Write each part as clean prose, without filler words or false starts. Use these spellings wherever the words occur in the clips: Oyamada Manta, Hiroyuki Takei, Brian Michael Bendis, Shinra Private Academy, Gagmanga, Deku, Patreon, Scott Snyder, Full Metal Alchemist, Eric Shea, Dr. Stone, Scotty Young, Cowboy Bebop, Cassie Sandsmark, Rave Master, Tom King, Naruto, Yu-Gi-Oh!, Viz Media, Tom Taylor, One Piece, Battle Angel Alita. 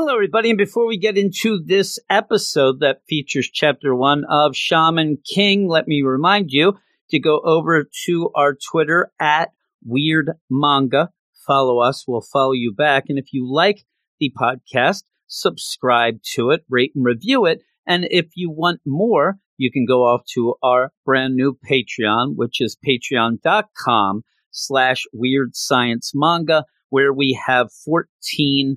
Hello, everybody, and before we get into this episode that features Chapter 1 of Shaman King, let me remind you to go over to our Twitter at Weird Manga. Follow us. We'll follow you back. And if you like the podcast, subscribe to it, rate and review it. And if you want more, you can go off to our brand new Patreon, which is patreon.com/weirdsciencemanga, where we have 14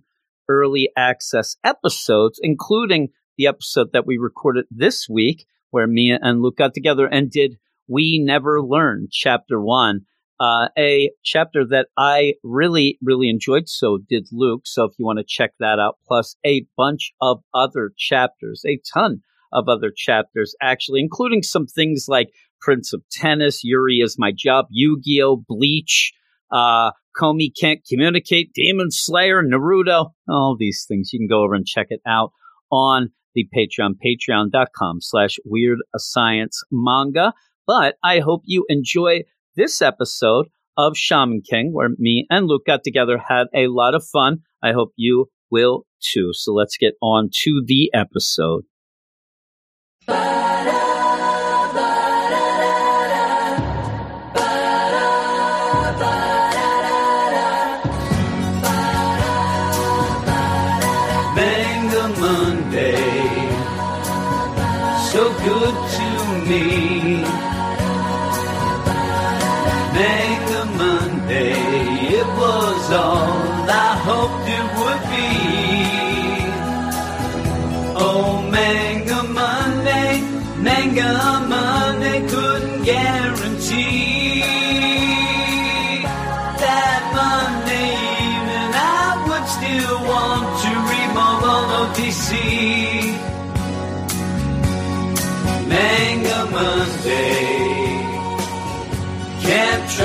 early access episodes, including the episode that we recorded this week, where Mia and Luke got together and did We Never Learn, Chapter 1, a chapter that I really, really enjoyed. So did Luke. So if you want to check that out, plus a bunch of other chapters, a ton of other chapters, actually, including some things like Prince of Tennis, Yuri Is My Job, Yu-Gi-Oh!, Bleach, Komi Can't Communicate, Demon Slayer, Naruto, all these things. You can go over and check it out on the Patreon, patreon.com/weirdsciencemanga. But I hope you enjoy this episode of Shaman King, where me and Luke got together, had a lot of fun. I hope you will too. So let's get on to the episode.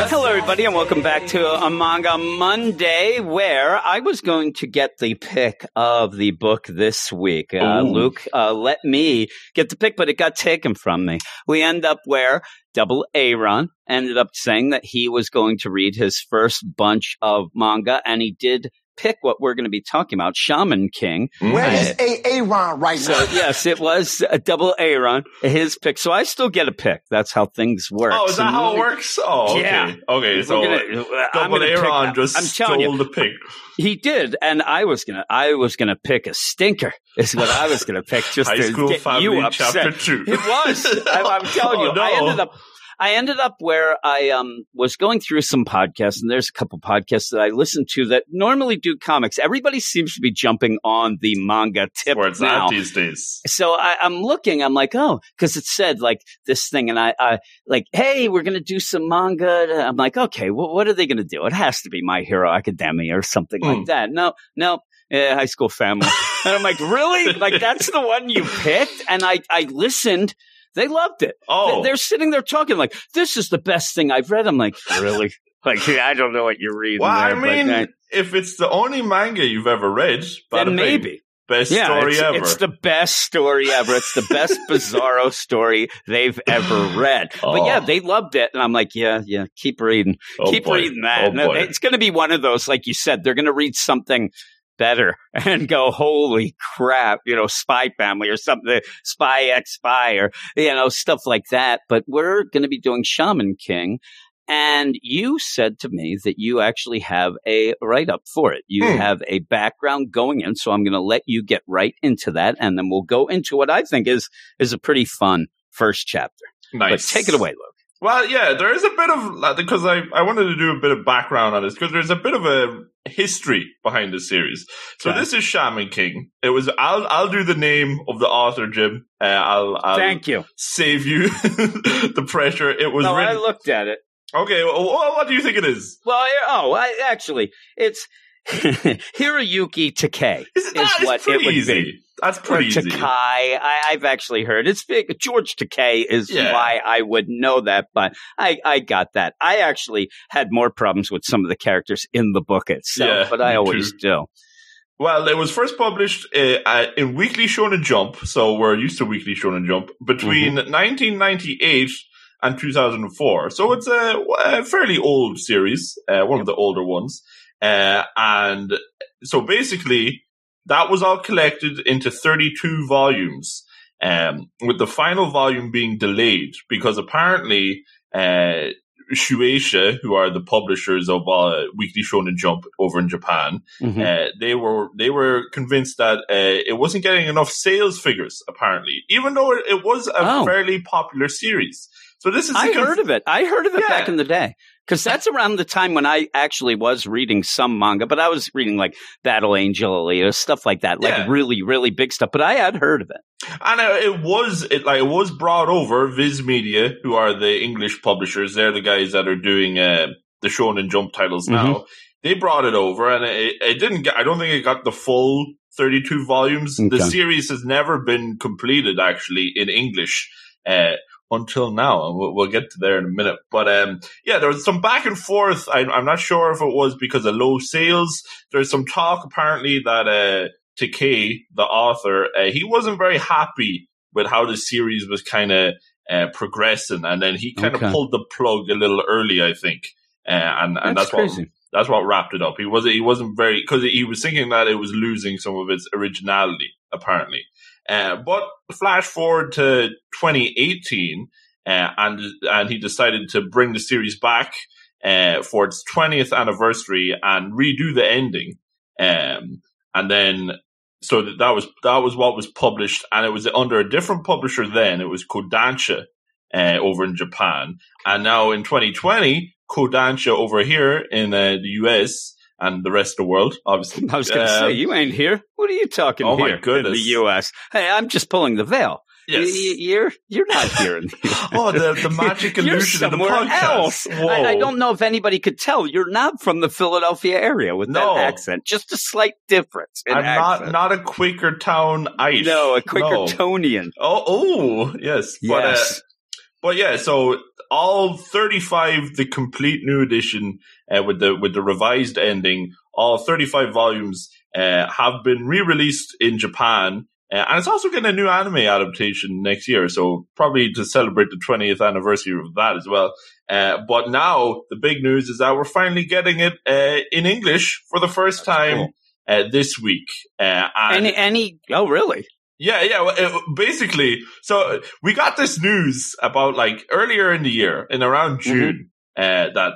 Hello, everybody, and welcome back to a Manga Monday, where I was going to get the pick of the book this week. Luke let me get the pick, but it got taken from me. We end up where Double Aaron ended up saying that he was going to read his first bunch of manga, and he did pick what we're going to be talking about, Shaman King. Where is Aaron right now? So, yes, it was a Double Aaron, his pick. So I still get a pick. That's how things work. Oh, is that how it works? Oh, yeah. Okay, so Double Aaron just stole the pick. He did, and I was gonna pick a stinker. Is what I was gonna pick. Just High School Family Chapter 2. It was. I'm telling you, no. I ended up where I was going through some podcasts, and there's a couple podcasts that I listen to that normally do comics. Everybody seems to be jumping on the manga tip where it's now. Not these days. So I'm looking. I'm like, oh, because it said like this thing, and I like, hey, we're going to do some manga. I'm like, okay, what are they going to do? It has to be My Hero Academia or something like that. No. High School Family. And I'm like, really? Like, that's the one you picked? And I listened. They loved it. Oh. They're sitting there talking like, this is the best thing I've read. I'm like, really? Like, I don't know what you're reading. Well, if it's the only manga you've ever read, then maybe. Best story ever. It's the best story ever. It's the best bizarro story they've ever read. Oh. But yeah, they loved it. And I'm like, yeah, keep reading. Keep reading that. Oh, it's going to be one of those, like you said, they're going to read something better and go, holy crap, Spy Family or something, Spy X Spy, or stuff like that. But we're going to be doing Shaman King, and you said to me that you actually have a write-up for it. You have a background going in, so I'm going to let you get right into that, and then we'll go into what I think is a pretty fun first chapter. Nice. But take it away, Luke. Well, yeah, there is a bit of, because I wanted to do a bit of background on this, because there's a bit of a history behind this series. So This is Shaman King. It was, I'll do the name of the author, Jim. I'll thank you. Save you the pressure. It was written. I looked at it. Okay, well, what do you think it is? Well, it's Hiroyuki Takei is what it would be. That's pretty easy. Takai, I've actually heard. It's big. George Takei is why I would know that, but I got that. I actually had more problems with some of the characters in the book itself, but I always do. Well, it was first published in Weekly Shonen Jump, so we're used to Weekly Shonen Jump, between 1998 and 2004. So it's a fairly old series, one of the older ones. And so basically, That was all collected into 32 volumes, with the final volume being delayed because apparently Shueisha, who are the publishers of Weekly Shonen Jump over in Japan, they were convinced that it wasn't getting enough sales figures, apparently, even though it was a fairly popular series. So this is I heard of it back in the day. Because that's around the time when I actually was reading some manga, but I was reading like Battle Angel Alita, stuff like that, like really, really big stuff. But I had heard of it, and it was brought over Viz Media, who are the English publishers. They're the guys that are doing the Shonen Jump titles now. Mm-hmm. They brought it over, and it didn't. I don't think it got the full 32 volumes. Okay. The series has never been completed, actually, in English. Until now, we'll get to there in a minute. But there was some back and forth. I'm not sure if it was because of low sales. There's some talk apparently that Takei, the author, he wasn't very happy with how the series was kind of progressing, and then he kind of pulled the plug a little early, I think, and that's crazy. That's what wrapped it up. He wasn't very, because he was thinking that it was losing some of its originality, apparently. But flash forward to 2018, and he decided to bring the series back for its 20th anniversary and redo the ending. And then, so that was what was published, and it was under a different publisher then. It was Kodansha over in Japan, and now in 2020, Kodansha over here in the US. And the rest of the world, obviously. I was going to say, you ain't here. What are you talking here? Oh my goodness. In the U.S.? Hey, I'm just pulling the veil. Yes. You're not here. In the oh, the magic illusion of the podcast. I don't know if anybody could tell. You're not from the Philadelphia area with that accent. Just a slight difference. I'm not a Quakertown ice. No, a Quakertonian. Oh, yes. Yes. But yeah, so all 35, the complete new edition with the revised ending, all 35 volumes have been re-released in Japan, and it's also getting a new anime adaptation next year. So probably to celebrate the 20th anniversary of that as well. But now the big news is that we're finally getting it in English for the first time this week. Oh, really? Yeah. Well, basically, so we got this news about like earlier in the year, in around June, that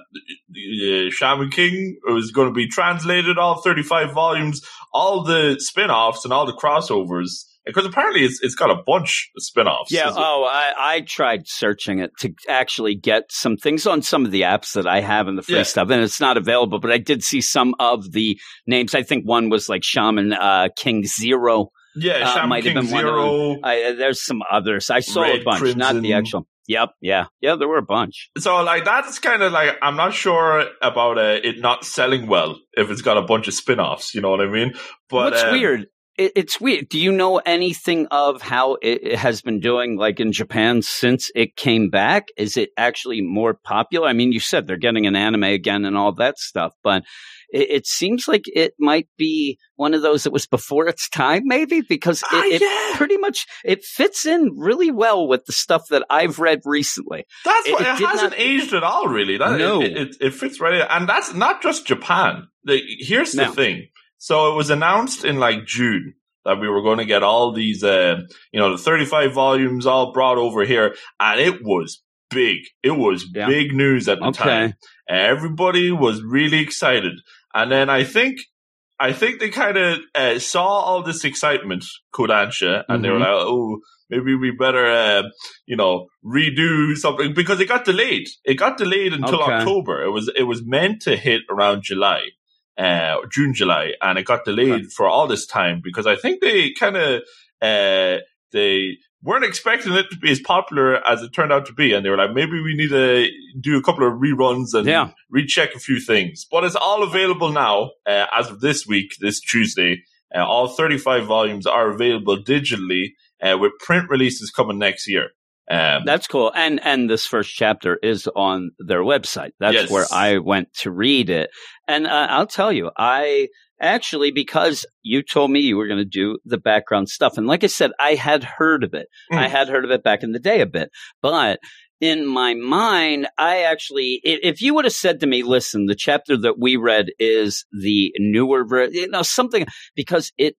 Shaman King was going to be translated, all 35 volumes, all the spin-offs and all the crossovers. Because apparently it's got a bunch of spin-offs. Yeah. I tried searching it to actually get some things on some of the apps that I have in the free stuff, and it's not available. But I did see some of the names. I think one was like Shaman King Zero. Yeah, Shaman King Zero. There's some others. I saw Red a bunch, Crimson. Not the actual. Yep, yeah. There were a bunch. So, like, that's kind of like, I'm not sure about it not selling well if it's got a bunch of spin-offs. You know what I mean? But what's weird? It's weird. Do you know anything of how it has been doing, like in Japan, since it came back? Is it actually more popular? I mean, you said they're getting an anime again and all that stuff, but it seems like it might be one of those that was before its time, maybe, because it pretty much it fits in really well with the stuff that I've read recently. That's what it hasn't aged at all, really. It fits right in, and that's not just Japan. Here's the thing. So it was announced in like June that we were going to get all these, the 35 volumes all brought over here, and it was big. It was big news at the time. Everybody was really excited. And then I think they kind of saw all this excitement, Kodansha, and they were like, oh, maybe we better, redo something, because it got delayed. It got delayed until October. It was meant to hit around June, July, and it got delayed for all this time, because I think they kind of they weren't expecting it to be as popular as it turned out to be, and they were like, maybe we need to do a couple of reruns and recheck a few things. But it's all available now as of this week, this Tuesday. All 35 volumes are available digitally, with print releases coming next year. That's cool. And this first chapter is on their website. That's where I went to read it. And I'll tell you, I actually, because you told me you were going to do the background stuff, and like I said, I had heard of it. I had heard of it back in the day a bit, but in my mind, I actually, if you would have said to me, listen, the chapter that we read is the newer, something, because it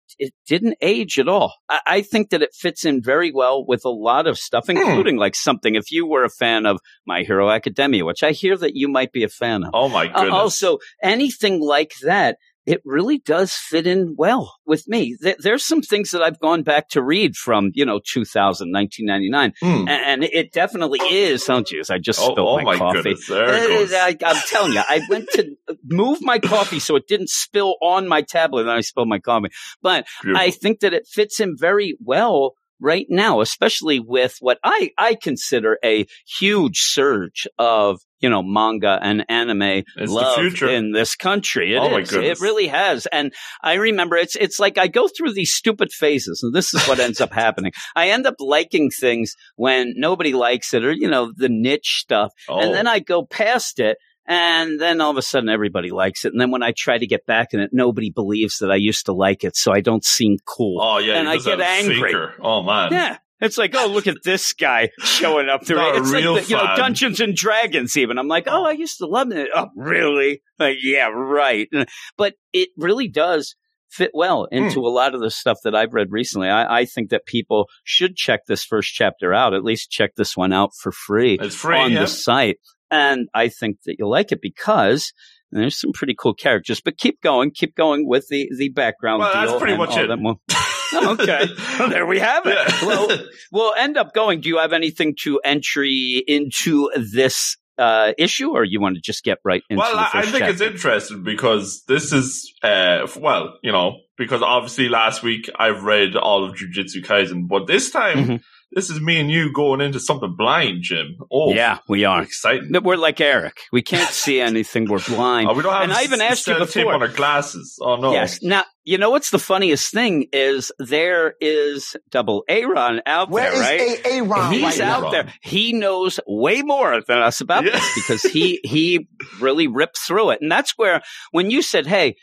didn't age at all. I think that it fits in very well with a lot of stuff, including like something, if you were a fan of My Hero Academia, which I hear that you might be a fan of. Oh, my goodness. Also, anything like that. It really does fit in well with me. There's some things that I've gone back to read from, 2000, 1999. And it definitely is. Don't you? I just spilled my coffee. Goodness, I'm telling you, I went to move my coffee so it didn't spill on my tablet and I spilled my coffee. But beautiful. I think that it fits in very well right now, especially with what I consider a huge surge of, manga and anime love in this country. It really has. And I remember it's like I go through these stupid phases, and this is what ends up happening. I end up liking things when nobody likes it or, the niche stuff. Oh. And then I go past it. And then all of a sudden, everybody likes it. And then when I try to get back in it, nobody believes that I used to like it. So I don't seem cool. Oh, yeah. And I get angry. Faker. Oh, man. Yeah. It's like, oh, look at this guy showing up to me. It's like, Dungeons and Dragons even. I'm like, oh, I used to love it. Oh, really? Like, yeah, right. But it really does fit well into a lot of the stuff that I've read recently. I think that people should check this first chapter out, at least check this one out for free. It's free on the site. And I think that you'll like it because there's some pretty cool characters. But keep going with the background deal. That's pretty much it. Okay. There we have it. Yeah. Well, we'll end up going. Do you have anything to entry into this issue, or you want to just get right into the first I think chapter? It's interesting because this is, because obviously last week I've read all of Jujutsu Kaisen, but this time... Mm-hmm. This is me and you going into something blind, Jim. Oh, yeah, we are. Exciting. We're like Eric. We can't see anything. We're blind. We don't have and I even asked you before. Tape on our glasses. Oh, no. Yes. Now, what's the funniest thing is there is double Aaron out there, right? Where is Aaron? He's out there. He knows way more than us about this because he really ripped through it. And that's where when you said, hey,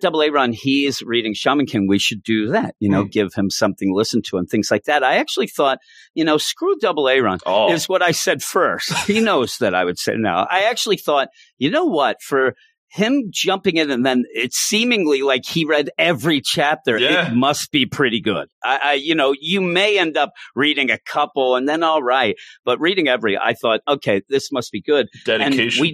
Double A Run, he's reading Shaman King. We should do that, give him something to listen to and things like that. I actually thought, screw Double A Run is what I said first. He knows that I would say no. I actually thought, what, for him jumping in and then it's seemingly like he read every chapter, it must be pretty good. I you may end up reading a couple and then all right, but reading every, I thought, okay, this must be good. Dedication. And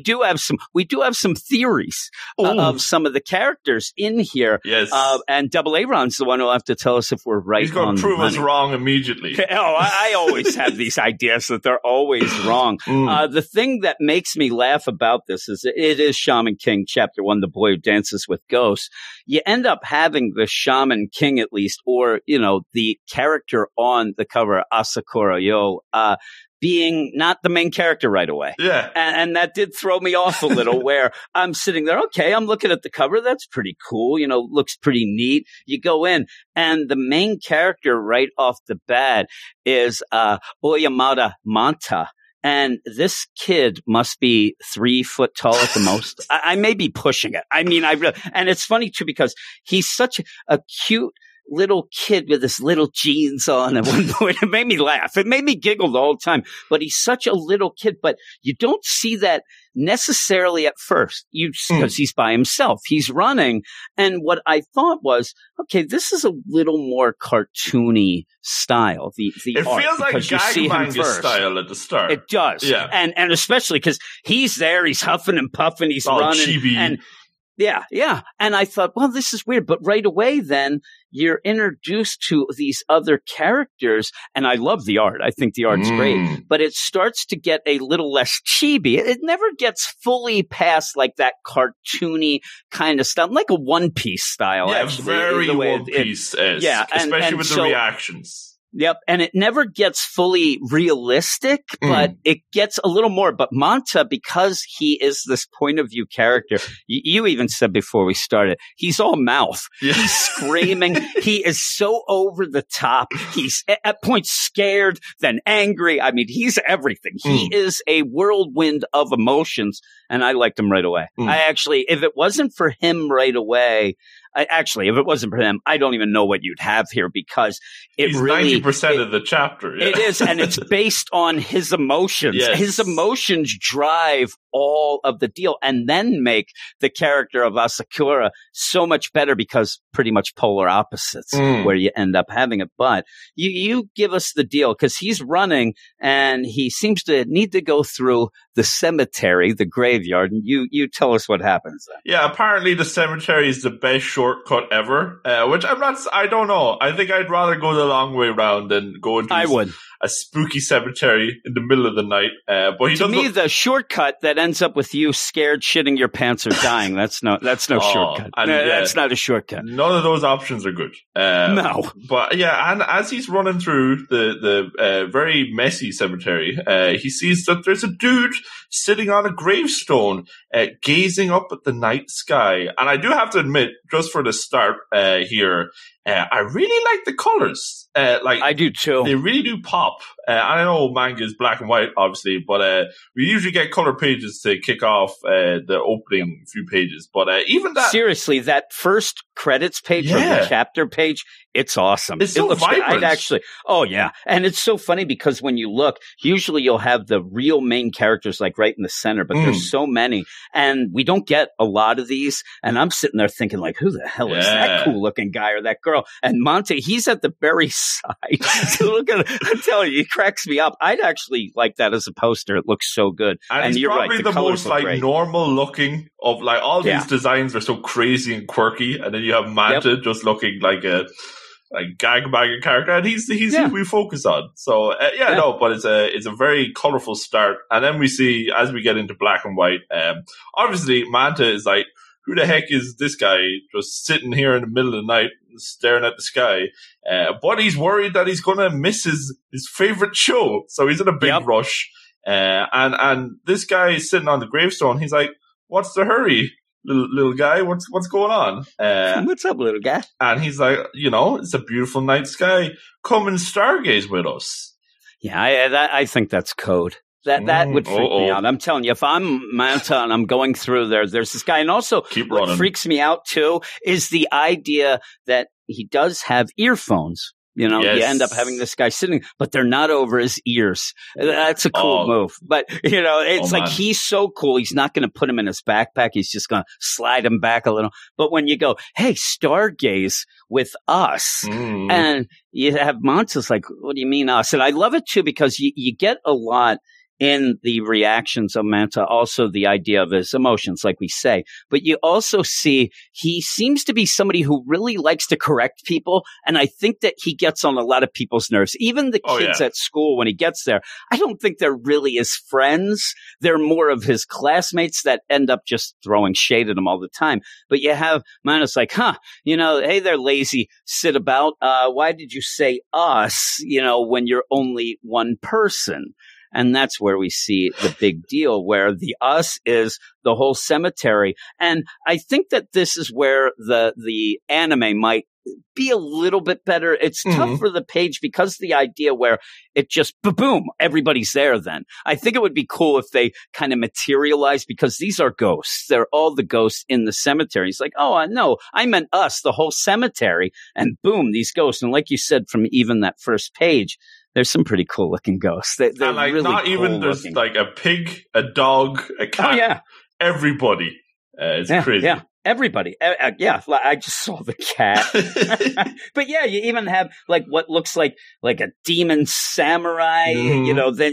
we do have some theories of some of the characters in here. Yes. And Double Aaron's the one who'll have to tell us if we're right. He's going to prove us wrong immediately. I always have these ideas that they're always wrong. The thing that makes me laugh about this is it is Shaman King. Chapter 1, The Boy Who Dances with Ghosts, you end up having the Shaman King, at least, or, the character on the cover, Asakura Yo, being not the main character right away. Yeah. And that did throw me off a little where I'm sitting there, okay, I'm looking at the cover. That's pretty cool. Looks pretty neat. You go in and the main character right off the bat is Oyamada Manta. And this kid must be 3 foot tall at the most. I may be pushing it. I mean, and it's funny too, because he's such a cute little kid with his little jeans on at one point. It made me laugh. It made me giggle the whole time, but he's such a little kid, but you don't see that necessarily at first because he's by himself. He's running. And what I thought was, okay, this is a little more cartoony style. It feels like Gagmanga style at the start. It does. Yeah. And especially because he's there, he's huffing and puffing, he's running. Chibi. Yeah. And I thought, well, this is weird. But right away then you're introduced to these other characters. And I love the art. I think the art's great. But it starts to get a little less chibi. It never gets fully past like that cartoony kind of style, like a One Piece style. Yeah, actually, very One Piece-esque, especially and with the reactions. Yep. And it never gets fully realistic, but it gets a little more. But Manta, because he is this point of view character, you even said before we started, he's all mouth. Yeah. He's screaming. He is so over the top. He's at points scared, then angry. I mean, he's everything. He is a whirlwind of emotions. and I liked him right away. I actually, if it wasn't for him right away, I don't even know what you'd have here, because it He's really 90% of the chapter. Yeah. It is, and it's based on his emotions. Yes. His emotions drive all of the deal, and then make the character of Asakura so much better, because pretty much polar opposites where you end up having it. But you give us the deal, because he's running and he seems to need to go through the cemetery, the graveyard, and you tell us what happens then. Yeah, apparently the cemetery is the best shortcut ever, which I don't know. I think I'd rather go the long way around than go into a spooky cemetery in the middle of the night. But to me, the shortcut that ends up with you scared, shitting your pants, or dying. That's no shortcut. That's not a shortcut. None of those options are good. No. But yeah, and as he's running through the very messy cemetery, he sees that there's a dude sitting on a gravestone, gazing up at the night sky. And I do have to admit, just for the start here, I really like the colors. I do too. They really do pop. I know manga is black and white, obviously, but we usually get color pages to kick off the opening few pages. But even that, seriously, that first credits page or the chapter page, it's awesome. It's so vibrant. And it's so funny, because when you look, usually you'll have the real main characters like right in the center, but there's so many, and we don't get a lot of these. And I'm sitting there thinking, like, who the hell is that cool looking guy or that girl? And Monte, he's at the very side. So look at him. I'm telling you, he cracks me up. I'd actually like that as a poster. It looks so good. And you're probably right, the most normal looking of all these designs are so crazy and quirky, and then you have Manta just looking like a gag bag character, and he's who we focus on. So but it's a very colorful start, and then we see as we get into black and white. Obviously, Manta is like, who the heck is this guy just sitting here in the middle of the night staring at the sky? But he's worried that he's going to miss his favorite show. So he's in a big rush. And this guy is sitting on the gravestone. He's like, what's the hurry, little guy? What's going on? What's up, little guy? And he's like, it's a beautiful night sky. Come and stargaze with us. Yeah, I think that's code. That would freak me out. I'm telling you, if I'm Manta and I'm going through there, there's this guy. And also, what freaks me out, too, is the idea that he does have earphones. You end up having this guy sitting, but they're not over his ears. That's a cool move. But, it's he's so cool. He's not going to put him in his backpack. He's just going to slide him back a little. But when you go, hey, stargaze with us, and you have Manta's like, what do you mean us? And I love it, too, because you get a lot in the reactions of Manta, also the idea of his emotions, like we say. But you also see he seems to be somebody who really likes to correct people. And I think that he gets on a lot of people's nerves. Even the kids at school, when he gets there, I don't think they're really his friends. They're more of his classmates that end up just throwing shade at him all the time. But you have Manta's like, hey, they're lazy, sit about. Why did you say us, when you're only one person? And that's where we see the big deal, where the us is the whole cemetery. And I think that this is where the anime might be a little bit better. It's tough for the page, because the idea where it just boom, everybody's there then. I think it would be cool if they kind of materialize, because these are ghosts. They're all the ghosts in the cemetery. It's like, oh, no, I meant us, the whole cemetery. And boom, these ghosts. And like you said, from even that first page, there's some pretty cool looking ghosts. They're really not cool even there's looking. Like a pig, a dog, a cat. Oh, yeah. Everybody. It's crazy. Yeah. Everybody. I just saw the cat. But you even have what looks like a demon samurai, then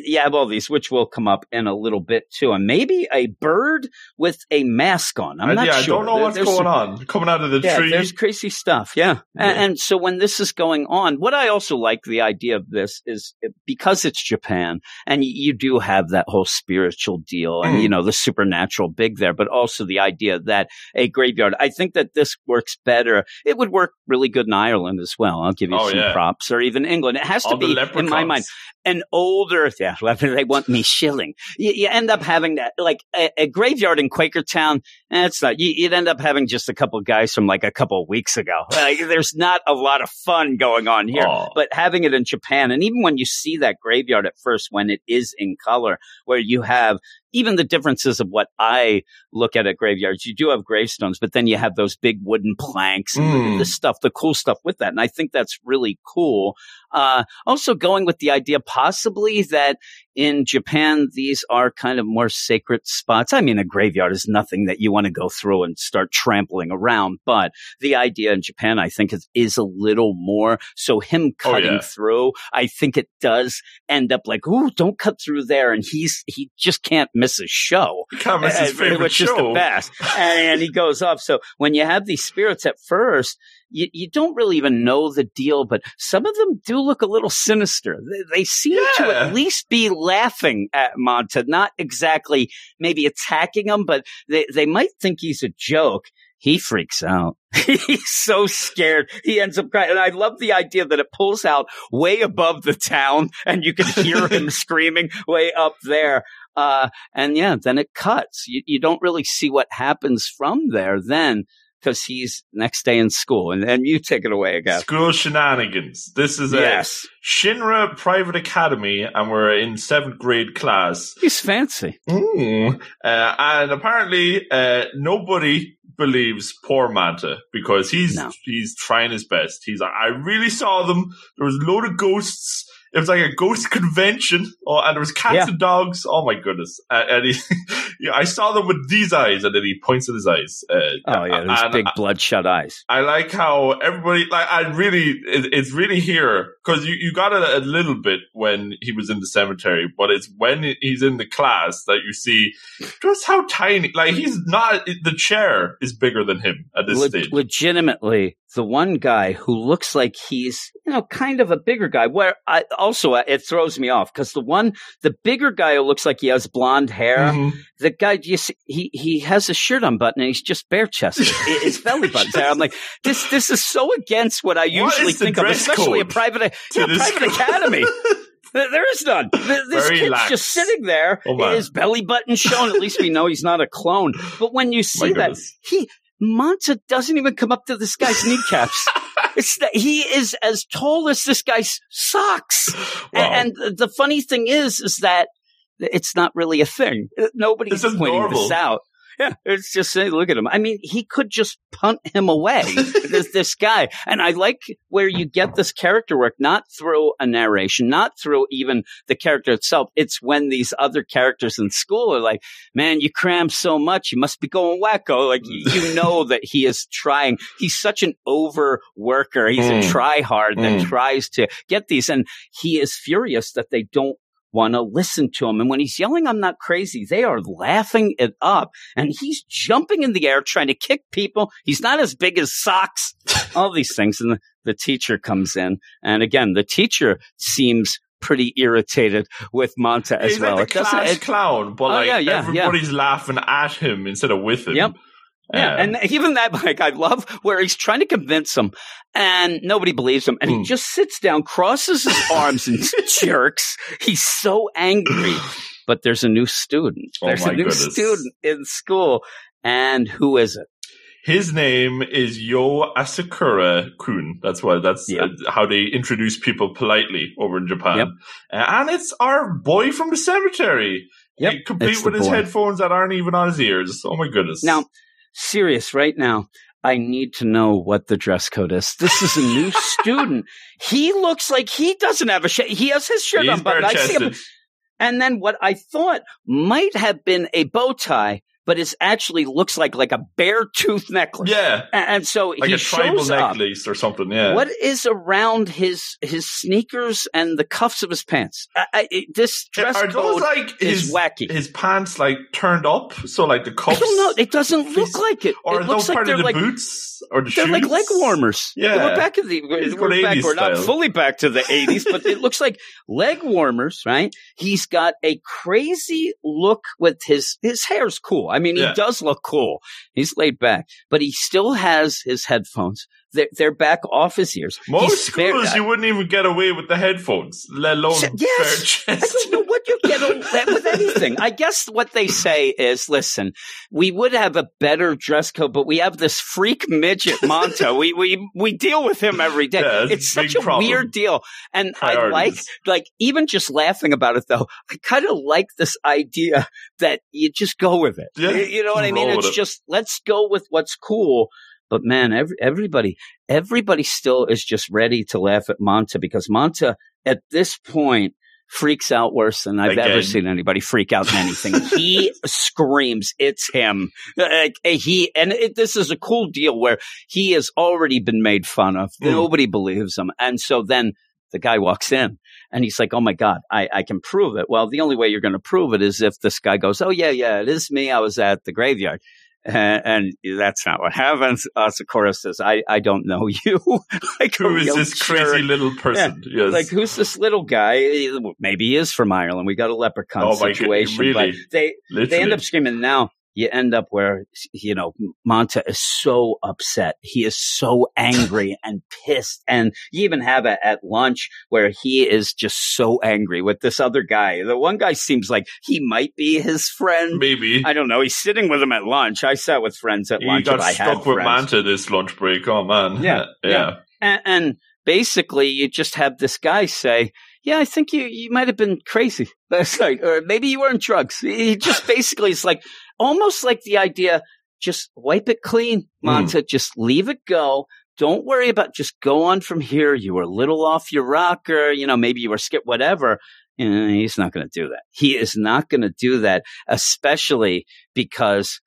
you have all these, which will come up in a little bit too. And maybe a bird with a mask on. I'm not sure. I don't know what's going on. Coming out of the tree. There's crazy stuff. Yeah. And so when this is going on, what I also like the idea of this is because it's Japan and you do have that whole spiritual deal and, the supernatural big there, but also the idea that a graveyard. I think that this works better. It would work really good in Ireland as well. I'll give you some props, or even England. It has to be, in my mind, an older. Yeah, they want me shilling. You end up having that, like a graveyard in Quakertown. That's not, you'd end up having just a couple guys from like a couple of weeks ago. There's not a lot of fun going on here, but having it in Japan. And even when you see that graveyard at first, when it is in color, where you have even the differences of what I look at graveyards, you do have gravestones, but then you have those big wooden planks and this stuff, the cool stuff with that. And I think that's really cool. Also going with the idea possibly that in Japan, these are kind of more sacred spots. I mean, a graveyard is nothing that you want to go through and start trampling around. But the idea in Japan, I think, is a little more. So him cutting through, I think it does end up like, ooh, don't cut through there. And he just can't miss his show. He can't miss his favorite show. Which is the best. And he goes off. So when you have these spirits at first, you don't really even know the deal, but some of them do look a little sinister. They seem to at least be laughing at Manta, not exactly maybe attacking him, but they might think he's a joke. He freaks out. He's so scared. He ends up crying. And I love the idea that it pulls out way above the town and you can hear him screaming way up there. Then it cuts. You don't really see what happens from there then, because he's next day in school. And you take it away again. School shenanigans. This is a Shinra Private Academy, and we're in 7th grade class. He's fancy. And apparently nobody believes poor Manta, because he's trying his best. He's like, I really saw them. There was a load of ghosts. It was like a ghost convention, and there was cats and dogs. Oh, my goodness. I saw them with these eyes, and then he points at his eyes. Those big bloodshot eyes. I like how everybody, it's really here, because you got it a little bit when he was in the cemetery, but it's when he's in the class that you see just how tiny, the chair is bigger than him at this stage. Legitimately, the one guy who looks like he's, kind of a bigger guy, where it throws me off, because the bigger guy who looks like he has blonde hair, the guy, you see, he has a shirt unbuttoned and he's just bare-chested. His belly button's there. I'm like, this is so against what I usually think of, especially a private academy. There is none. This kid's just sitting there, his belly button shown. At least we know he's not a clone. But when you see that, Manta doesn't even come up to this guy's kneecaps. It's that he is as tall as this guy's socks. Wow. And the funny thing is that it's not really a thing. Nobody's pointing this out. Yeah, it's just, look at him. I mean, he could just punt him away, this guy. And I like where you get this character work, not through a narration, not through even the character itself. It's when these other characters in school are like, man, you cram so much, you must be going wacko. Like, you know that he is trying. He's such an overworker. He's a tryhard that tries to get these. And he is furious that they don't want to listen to him. And when he's yelling, I'm not crazy, they are laughing it up. And he's jumping in the air, trying to kick people. He's not as big as socks, all these things. And the teacher comes in. And again, the teacher seems pretty irritated with Manta as well. He's like the class clown, but everybody's laughing at him instead of with him. Yep. Yeah, and even that, I love where he's trying to convince him, and nobody believes him, and he just sits down, crosses his arms, and jerks. He's so angry. But there's a new student. There's a new student in school, and who is it? His name is Yo Asakura-kun. That's how they introduce people politely over in Japan. Yep. And it's our boy from the cemetery, complete with his headphones that aren't even on his ears. Oh, my goodness. Now, serious right now, I need to know what the dress code is. This is a new student. He looks like he doesn't have a shirt. He has his shirt on, but I see him. And then what I thought might have been a bow tie, but it actually looks like a bear tooth necklace. Yeah. And so like he shows up. Like a tribal necklace or something, yeah. What is around his sneakers and the cuffs of his pants? This dress code is wacky. His pants turned up, so the cuffs. I don't know. It doesn't look like it. Or it looks part of the boots or the shoes. They're leg warmers. Yeah. We're not fully back to the 80s, but it looks like leg warmers, right? He's got a crazy look with his hair's cool. He does look cool. He's laid back, but he still has his headphones. their back office ears. Most schools, you wouldn't even get away with the headphones, let alone bare chest. I don't know what you get away with anything. I guess what they say is, listen, we would have a better dress code, but we have this freak midget Manta. We deal with him every day. Yeah, it's such a weird deal. And priorities. I like even just laughing about it though, I kind of like this idea that you just go with it. Yeah. You know what I mean? It's just let's go with what's cool. But man, everybody still is just ready to laugh at Manta because Manta at this point freaks out worse than I've ever seen anybody freak out in anything. He screams, it's him. This is a cool deal where he has already been made fun of. Nobody believes him. And so then the guy walks in and he's like, oh my God, I can prove it. Well, the only way you're going to prove it is if this guy goes, oh yeah, it is me. I was at the graveyard. And that's not what happens. Asakura says, I don't know you. Like, who is this crazy little person? Yeah. Yes. Like, who's this little guy? Maybe he is from Ireland. We got a leprechaun situation. Really? But they end up screaming. Now you end up where, you know, Manta is so upset. He is so angry and pissed. And you even have it at lunch where he is just so angry with this other guy. The one guy seems like he might be his friend. Maybe. I don't know. He's sitting with him at lunch. I sat with friends at lunch. He got stuck with Manta this lunch break. Oh, man. Yeah. And basically, you just have this guy say, yeah, I think you might have been crazy last night. Or maybe you were on drugs. He just basically is like, almost like the idea, just wipe it clean, Manta. Just leave it go. Don't worry about it. Just go on from here. You were a little off your rocker. You know, maybe you were skipped, whatever. And he's not going to do that. He is not going to do that, especially because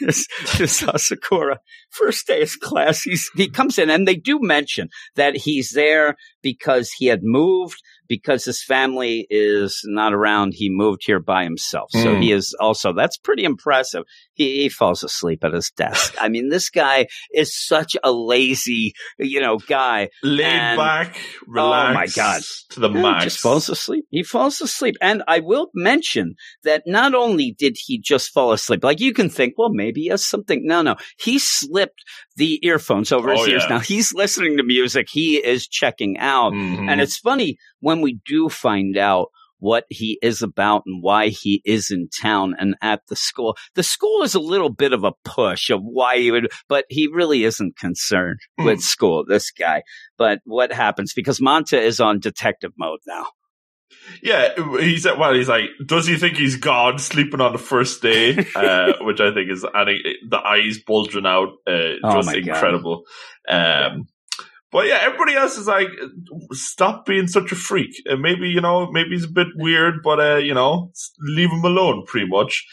this Asakura, first day of class, he comes in and they do mention that he's there because he had moved, because his family is not around. He moved here by himself. So he is also, that's pretty impressive. He falls asleep at his desk. I mean, this guy is such a lazy, you know, guy. Laid back, relaxed. Oh my God. To the max. He just falls asleep. He falls asleep. And I will mention that not only did he just fall asleep, like you can think, well, maybe he has something. No. He slipped the earphones over his ears. Now he's listening to music. He is checking out. And it's funny when we do find out what he is about and why he is in town and at the school. The school is a little bit of a push of why he would, but he really isn't concerned with school, this guy. But what happens? Because Manta is on detective mode now. Yeah, he's like, does he think he's God sleeping on the first day? Which I think is the eyes bulging out, just incredible. But yeah, everybody else is like, stop being such a freak. Maybe he's a bit weird, but leave him alone, pretty much.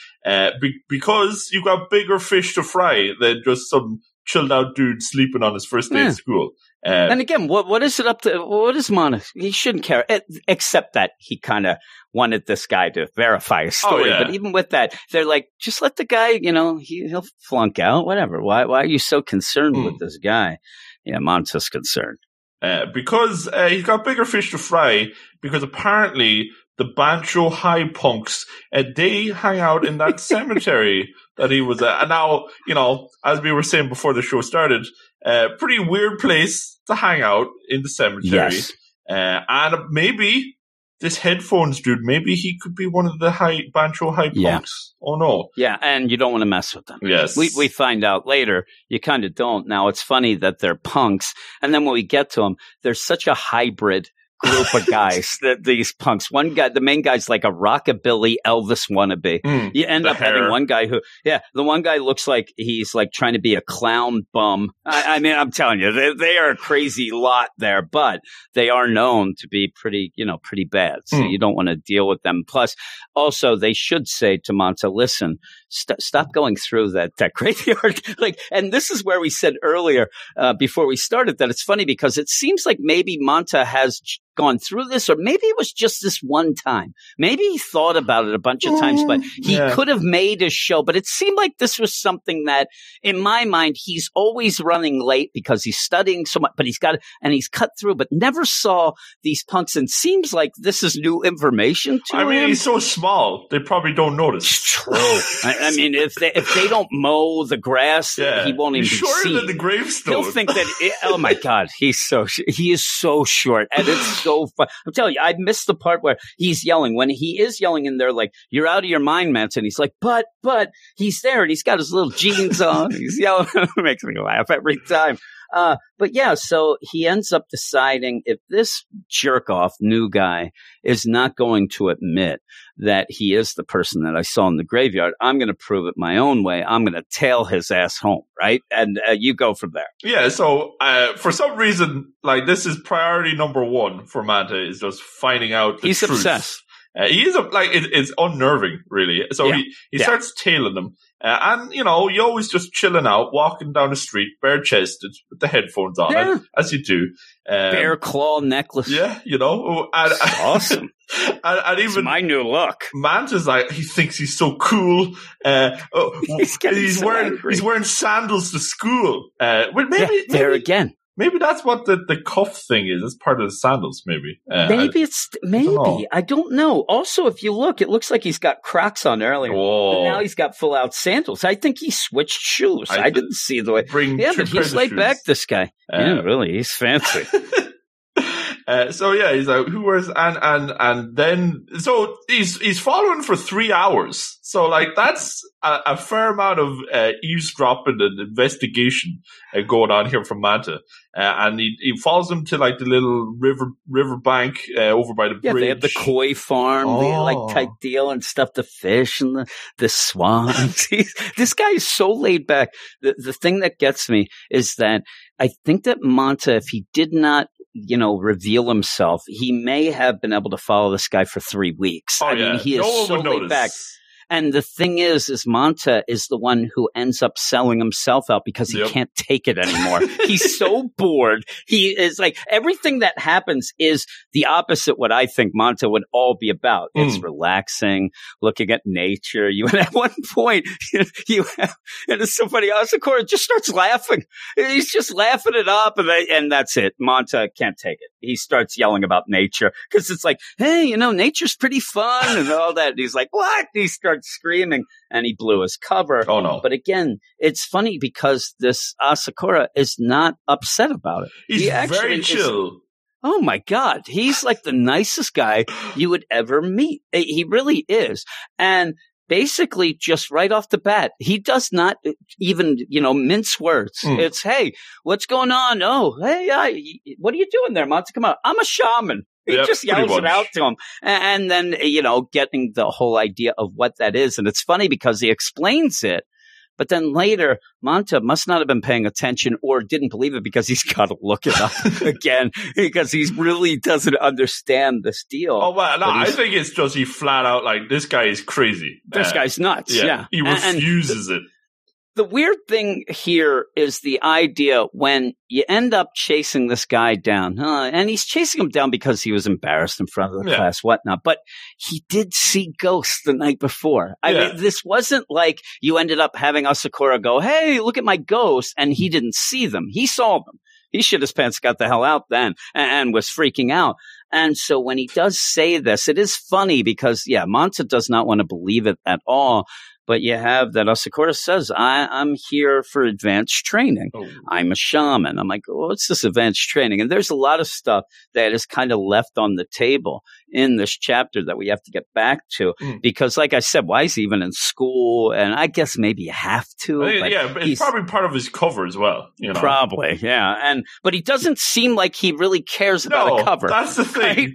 Because you've got bigger fish to fry than just some chilled out dude sleeping on his first day of school. And again, what is it up to? What is Manta? He shouldn't care, except that he kind of wanted this guy to verify his story. But even with that, they're like, just let the guy, he'll flunk out, whatever. Why are you so concerned with this guy? Yeah, Manta's concerned. Because he's got bigger fish to fry, because apparently the Banjo High punks, they hang out in that cemetery that he was at. And now, as we were saying before the show started, pretty weird place to hang out in the cemetery. Yes. And maybe this headphones dude, maybe he could be one of the Banjo High punks. Yeah. Oh, no. Yeah, and you don't want to mess with them. Yes. We find out later, you kind of don't. Now, it's funny that they're punks. And then when we get to them, they're such a hybrid group of guys, these punks. One guy, the main guy's like a rockabilly Elvis wannabe. You end up having one guy who, the one guy looks like he's like trying to be a clown bum. I mean, I'm telling you, they are a crazy lot there, but they are known to be pretty bad. So you don't want to deal with them. Plus, also, they should say to Manta, listen, stop going through that graveyard. And this is where we said earlier, before we started, that it's funny because it seems like maybe Manta has gone through this, or maybe it was just this one time. Maybe he thought about it a bunch of times, but he could have made a show. But it seemed like this was something that, in my mind, he's always running late because he's studying so much, but he's cut through, but never saw these punks. And seems like this is new information to him. I mean, he's so small, they probably don't notice. It's true. I mean, if they don't mow the grass, he won't even be seen. Shorter than the gravestone. He'll think that. Oh my God, he is so short, and it's so fun. I'm telling you, I missed the part where he's yelling when he is yelling, and they're like, "You're out of your mind, Manson." He's like, but he's there, and he's got his little jeans on. He's yelling. It makes me laugh every time. But yeah, so he ends up deciding if this jerk off new guy is not going to admit that he is the person that I saw in the graveyard, I'm going to prove it my own way. I'm going to tail his ass home. Right. And you go from there. Yeah. So for some reason, like, this is priority number one for Manta, is just finding out the truth. He's obsessed. It's unnerving, really. So he starts tailing them. And, you know, you're always just chilling out, walking down the street, bare-chested, with the headphones on, as you do. Bear claw necklace. Yeah, you know. And awesome. And even it's my new look. Manta's like, he thinks he's so cool. He's wearing sandals to school. Maybe that's what the cuff thing is. It's part of the sandals, maybe. I don't know. Also, if you look, it looks like he's got Crocs on earlier. But now he's got full-out sandals. I think he switched shoes. I didn't see the way. But he's laid back, this guy. Yeah, really, he's fancy. So he's like, who wears, and then, so he's following for 3 hours. So like, that's a fair amount of, eavesdropping and investigation going on here from Manta. And he follows him to like the little riverbank, over by the bridge. They have the koi farm, the like type deal and stuff, the fish and the swans. This guy is so laid back. The thing that gets me is that I think that Manta, if he did not, reveal himself, he may have been able to follow this guy for 3 weeks. I mean, he is so laid back. And the thing is Manta is the one who ends up selling himself out because he can't take it anymore. He's so bored. He is like, everything that happens is the opposite what I think Manta would all be about. It's relaxing, looking at nature. At one point, and it's so funny, Asakura just starts laughing. He's just laughing it up, and that's it. Manta can't take it. He starts yelling about nature because it's like, hey, nature's pretty fun and all that. And he's like, what? He starts screaming and he blew his cover. Oh, no. But again, it's funny because this Asakura is not upset about it. He's very chill. Oh, my God. He's like the nicest guy you would ever meet. He really is. And basically, just right off the bat, he does not even, mince words. It's, hey, what's going on? Oh, hey, what are you doing there, Manta? Come on. I'm a shaman. He just yells it out to him. And then, getting the whole idea of what that is. And it's funny because he explains it. But then later, Manta must not have been paying attention or didn't believe it because he's got to look it up again because he really doesn't understand this deal. Oh, well, no, I think it's just he flat out like, this guy is crazy. This guy's nuts, He refuses it. The weird thing here is the idea when you end up chasing this guy down, and he's chasing him down because he was embarrassed in front of the class, whatnot. But he did see ghosts the night before. I mean, this wasn't like you ended up having Asakura go, hey, look at my ghosts, and he didn't see them. He saw them. He shit his pants, got the hell out then, and was freaking out. And so when he does say this, it is funny because, Manta does not want to believe it at all. But you have that Asakura says, I'm here for advanced training. Oh. I'm a shaman. I'm like, what's this advanced training? And there's a lot of stuff that is kind of left on the table in this chapter that we have to get back to. Because like I said, why is he even in school? And I guess maybe you have to. But it's probably part of his cover as well. Probably, yeah. But he doesn't seem like he really cares about a cover. That's the thing. Right?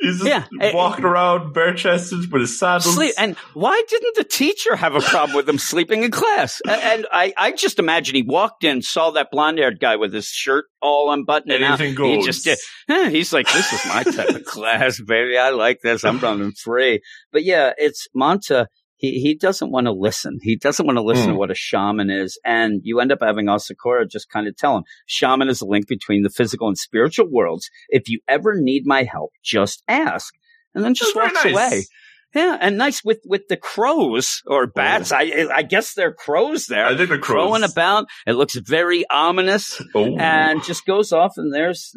He's just walking around bare-chested with his sandals. Sleep. And why didn't the teacher have a problem with him sleeping in class? And I just imagine he walked in, saw that blonde-haired guy with his shirt all unbuttoned. Anything goes. He just he's like, this is my type of class, baby. I like this. I'm running free. But yeah, it's Manta. He doesn't want to listen. He doesn't want to listen to what a shaman is. And you end up having Asakura just kind of tell him, shaman is a link between the physical and spiritual worlds. If you ever need my help, just ask. And then just walks away. Yeah, and nice with the crows or bats. I guess they're crows there. I think they're crows. Crowing about. It looks very ominous. Oh. And just goes off, and there's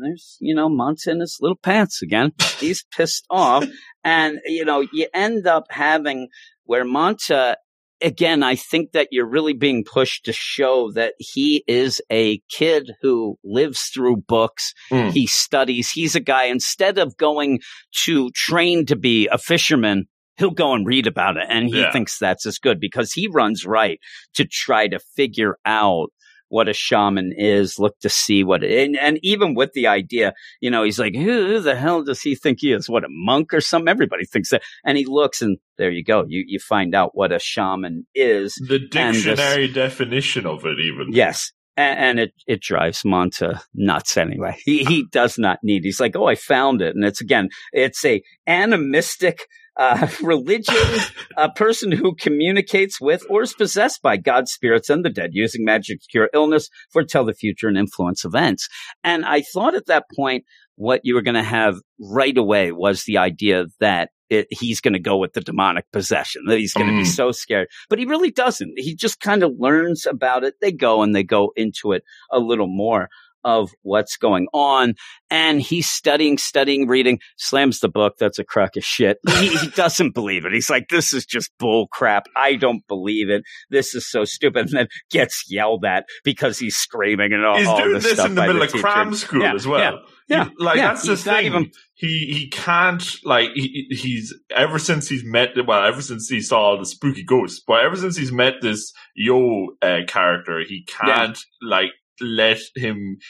Manta in his little pants again. He's pissed off. And, you end up having where Manta again, I think that you're really being pushed to show that he is a kid who lives through books. Mm. He studies. He's a guy, instead of going to train to be a fisherman, he'll go and read about it. And he thinks that's as good, because he runs right to try to figure out what a shaman is, look to see what it, and even with the idea, you know, he's like, who the hell does he think he is? What, a monk or something? Everybody thinks that. And he looks, and there you go. You find out what a shaman is. The dictionary definition of it, even. Yes. And it drives Manta nuts anyway. He does not need, he's like, oh, I found it. And it's, again, it's a animistic religion, a person who communicates with or is possessed by God's spirits and the dead, using magic to cure illness, foretell the future, and influence events. And I thought at that point, what you were going to have right away was the idea that he's going to go with the demonic possession, that he's going to be so scared. But he really doesn't. He just kind of learns about it. They go into it a little more of what's going on. And he's studying, reading, slams the book. That's a crock of shit. He doesn't believe it. He's like, this is just bull crap. I don't believe it. This is so stupid. And then gets yelled at because he's screaming and all this stuff. He's doing this in the middle of cram school as well. Yeah. That's the thing. He can't, like, he's ever since he saw the spooky ghost, but ever since he's met this Yo character, he can't,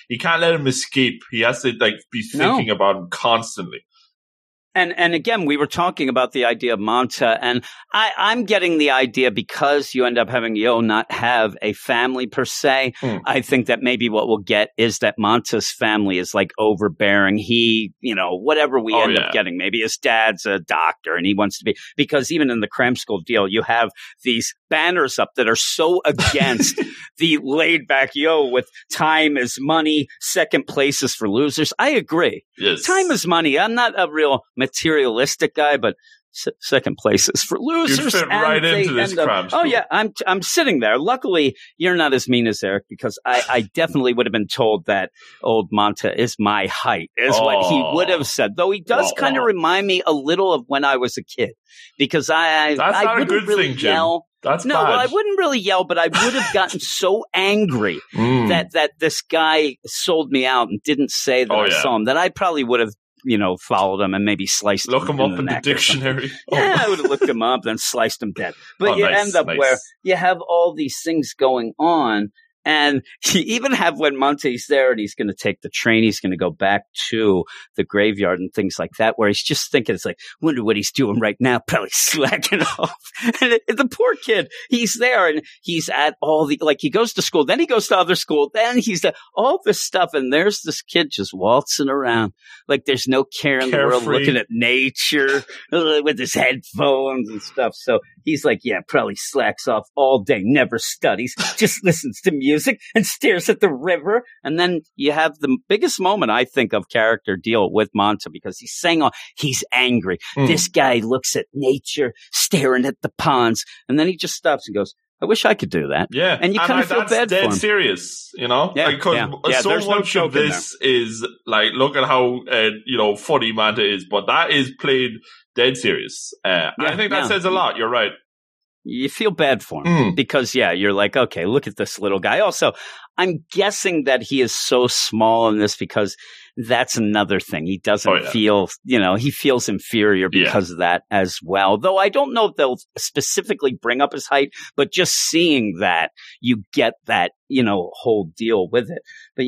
he can't let him escape. He has to be thinking about him constantly. And again, we were talking about the idea of Manta, and I'm getting the idea, because you end up having Yo not have a family per se. I think that maybe what we'll get is that Manta's family is overbearing. He, whatever we end up getting, maybe his dad's a doctor and he wants to be, because even in the cram school deal, you have these banners up that are so against the laid back Yo with time is money, second place is for losers. I agree. Yes. Time is money. I'm not a real materialistic guy, but second place is for losers. You fit right into this crap. Oh yeah, I'm sitting there. Luckily, you're not as mean as Eric, because I definitely would have been told that old Manta is my height, is what he would have said. Though he does kind of remind me a little of when I was a kid, because I wouldn't really yell. That's bad. Well, I wouldn't really yell, but I would have gotten so angry that this guy sold me out and didn't say that I saw him, that I probably would have followed him and maybe sliced him up in the dictionary. Yeah, I would have looked him up, then sliced him dead. But you end up where you have all these things going on, and you even have when Monte's there and he's going to take the train, he's going to go back to the graveyard and things like that, where he's just thinking, it's like, wonder what he's doing right now, probably slacking off. And the poor kid, he's there and he's at all the, he goes to school, then he goes to other school, then he's at all this stuff, and there's this kid just waltzing around like there's no care in the world, looking at nature with his headphones and stuff. So he's like, yeah, probably slacks off all day, never studies, just listens to music and stares at the river. And then you have the biggest moment, I think, of character deal with Manta, because he's saying, he's angry. This guy looks at nature, staring at the ponds. And then he just stops and goes, I wish I could do that. Yeah. And you kind of feel bad for him. That's dead serious, Yeah, so much of this is look at how, funny Manta is, but that is played dead serious. I think that says a lot. You're right. You feel bad for him because, you're like, okay, look at this little guy. Also, I'm guessing that he is so small in this because that's another thing. He doesn't feel, he feels inferior because of that as well. Though I don't know if they'll specifically bring up his height, but just seeing that, you get that, whole deal with it. But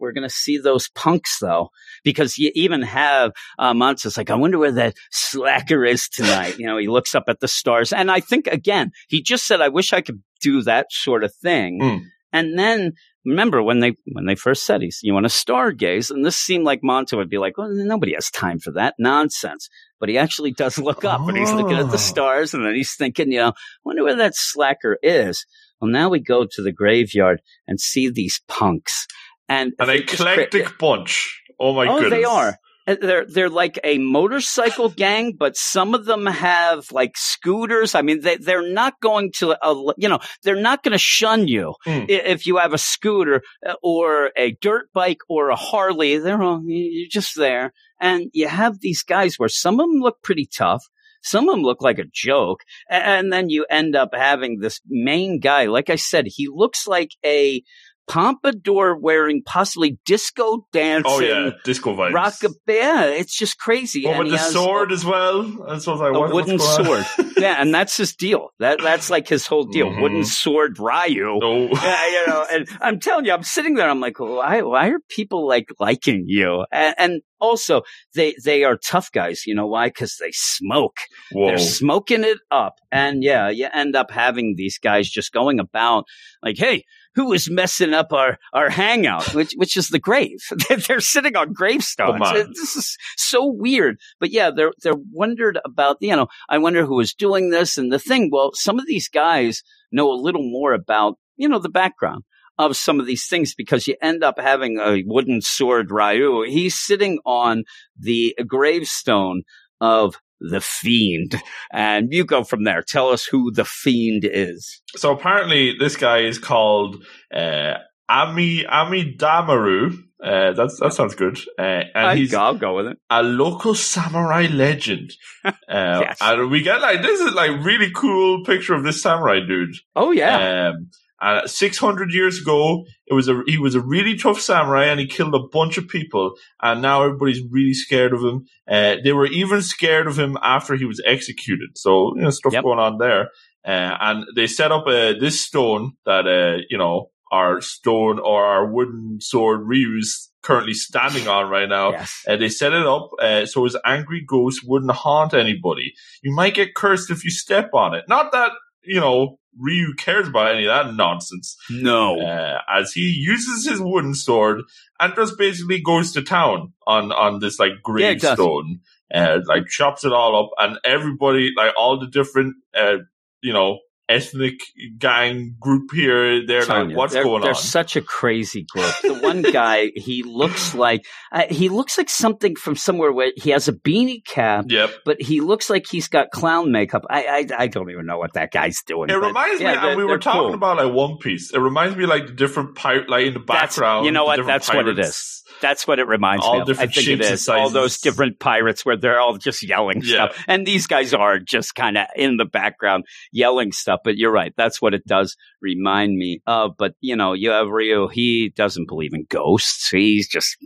we're going to see those punks though, because you even have Manta's I wonder where that slacker is tonight. He looks up at the stars. And I think, again, he just said, I wish I could do that sort of thing. And then remember when they first said you want to stargaze, and this seemed like Manta would be like, well, nobody has time for that nonsense. But he actually does look up and he's looking at the stars, and then he's thinking, wonder where that slacker is. Well, now we go to the graveyard and see these punks. And an eclectic bunch. Oh my goodness. They are. They're like a motorcycle gang, but some of them have scooters. I mean, they're not going to, they're not going to shun you if you have a scooter or a dirt bike or a Harley. You're just there. And you have these guys where some of them look pretty tough. Some of them look like a joke. And then you end up having this main guy. Like I said, he looks like a pompadour wearing, possibly disco dancing. Oh, yeah, disco vibes. Yeah, it's just crazy. Well, and with the sword as well. That's what I want. A wooden sword. Yeah, and that's his deal. That's like his whole deal. Mm-hmm. Wooden sword Ryu. Oh. Yeah, you know, and I'm telling you, I'm sitting there, I'm like, why are people like liking you? And also, they are tough guys. You know why? Because they smoke. Whoa. They're smoking it up. And yeah, you end up having these guys just going about like, hey, who is messing up our hangout, which is the grave. They're sitting on gravestones. This is so weird. But yeah, they're wondered about, you know, I wonder who is doing this and the thing. Well, some of these guys know a little more about, you know, the background of some of these things, because you end up having a wooden sword Ryu. He's sitting on the gravestone of The Fiend. And you go from there. Tell us who The Fiend is. So apparently this guy is called Amidamaru. That sounds good. I'll go with it. A local samurai legend. Yes. And we get like, this is like really cool picture of this samurai dude. Oh, yeah. 600 years ago, he was a really tough samurai, and he killed a bunch of people. And now everybody's really scared of him. They were even scared of him after he was executed. So, you know, stuff going on there. And they set up this stone that, you know, our stone or our wooden sword Ryu's currently standing on right now. Yes. They set it up so his angry ghost wouldn't haunt anybody. You might get cursed if you step on it. Not that, you know, Ryu cares about any of that nonsense. No. As he uses his wooden sword and just basically goes to town on this, like, gravestone. Yeah, like, chops it all up. And everybody, like, all the different, you know, ethnic gang group here, they're like, what's going on? They're such a crazy group. The one guy, he looks like something from somewhere where he has a beanie cap, but he looks like he's got clown makeup. I don't even know what that guy's doing. It reminds me, and we were talking about like One Piece. It reminds me like the different pirate, like in the background. That's, you know what? That's pirates. What it is. That's what it reminds me of. I think it is. All those different pirates where they're all just yelling stuff. And these guys are just kind of in the background yelling stuff. But you're right. That's what it does remind me of. But, you know, you have Ryu. He doesn't believe in ghosts. He's just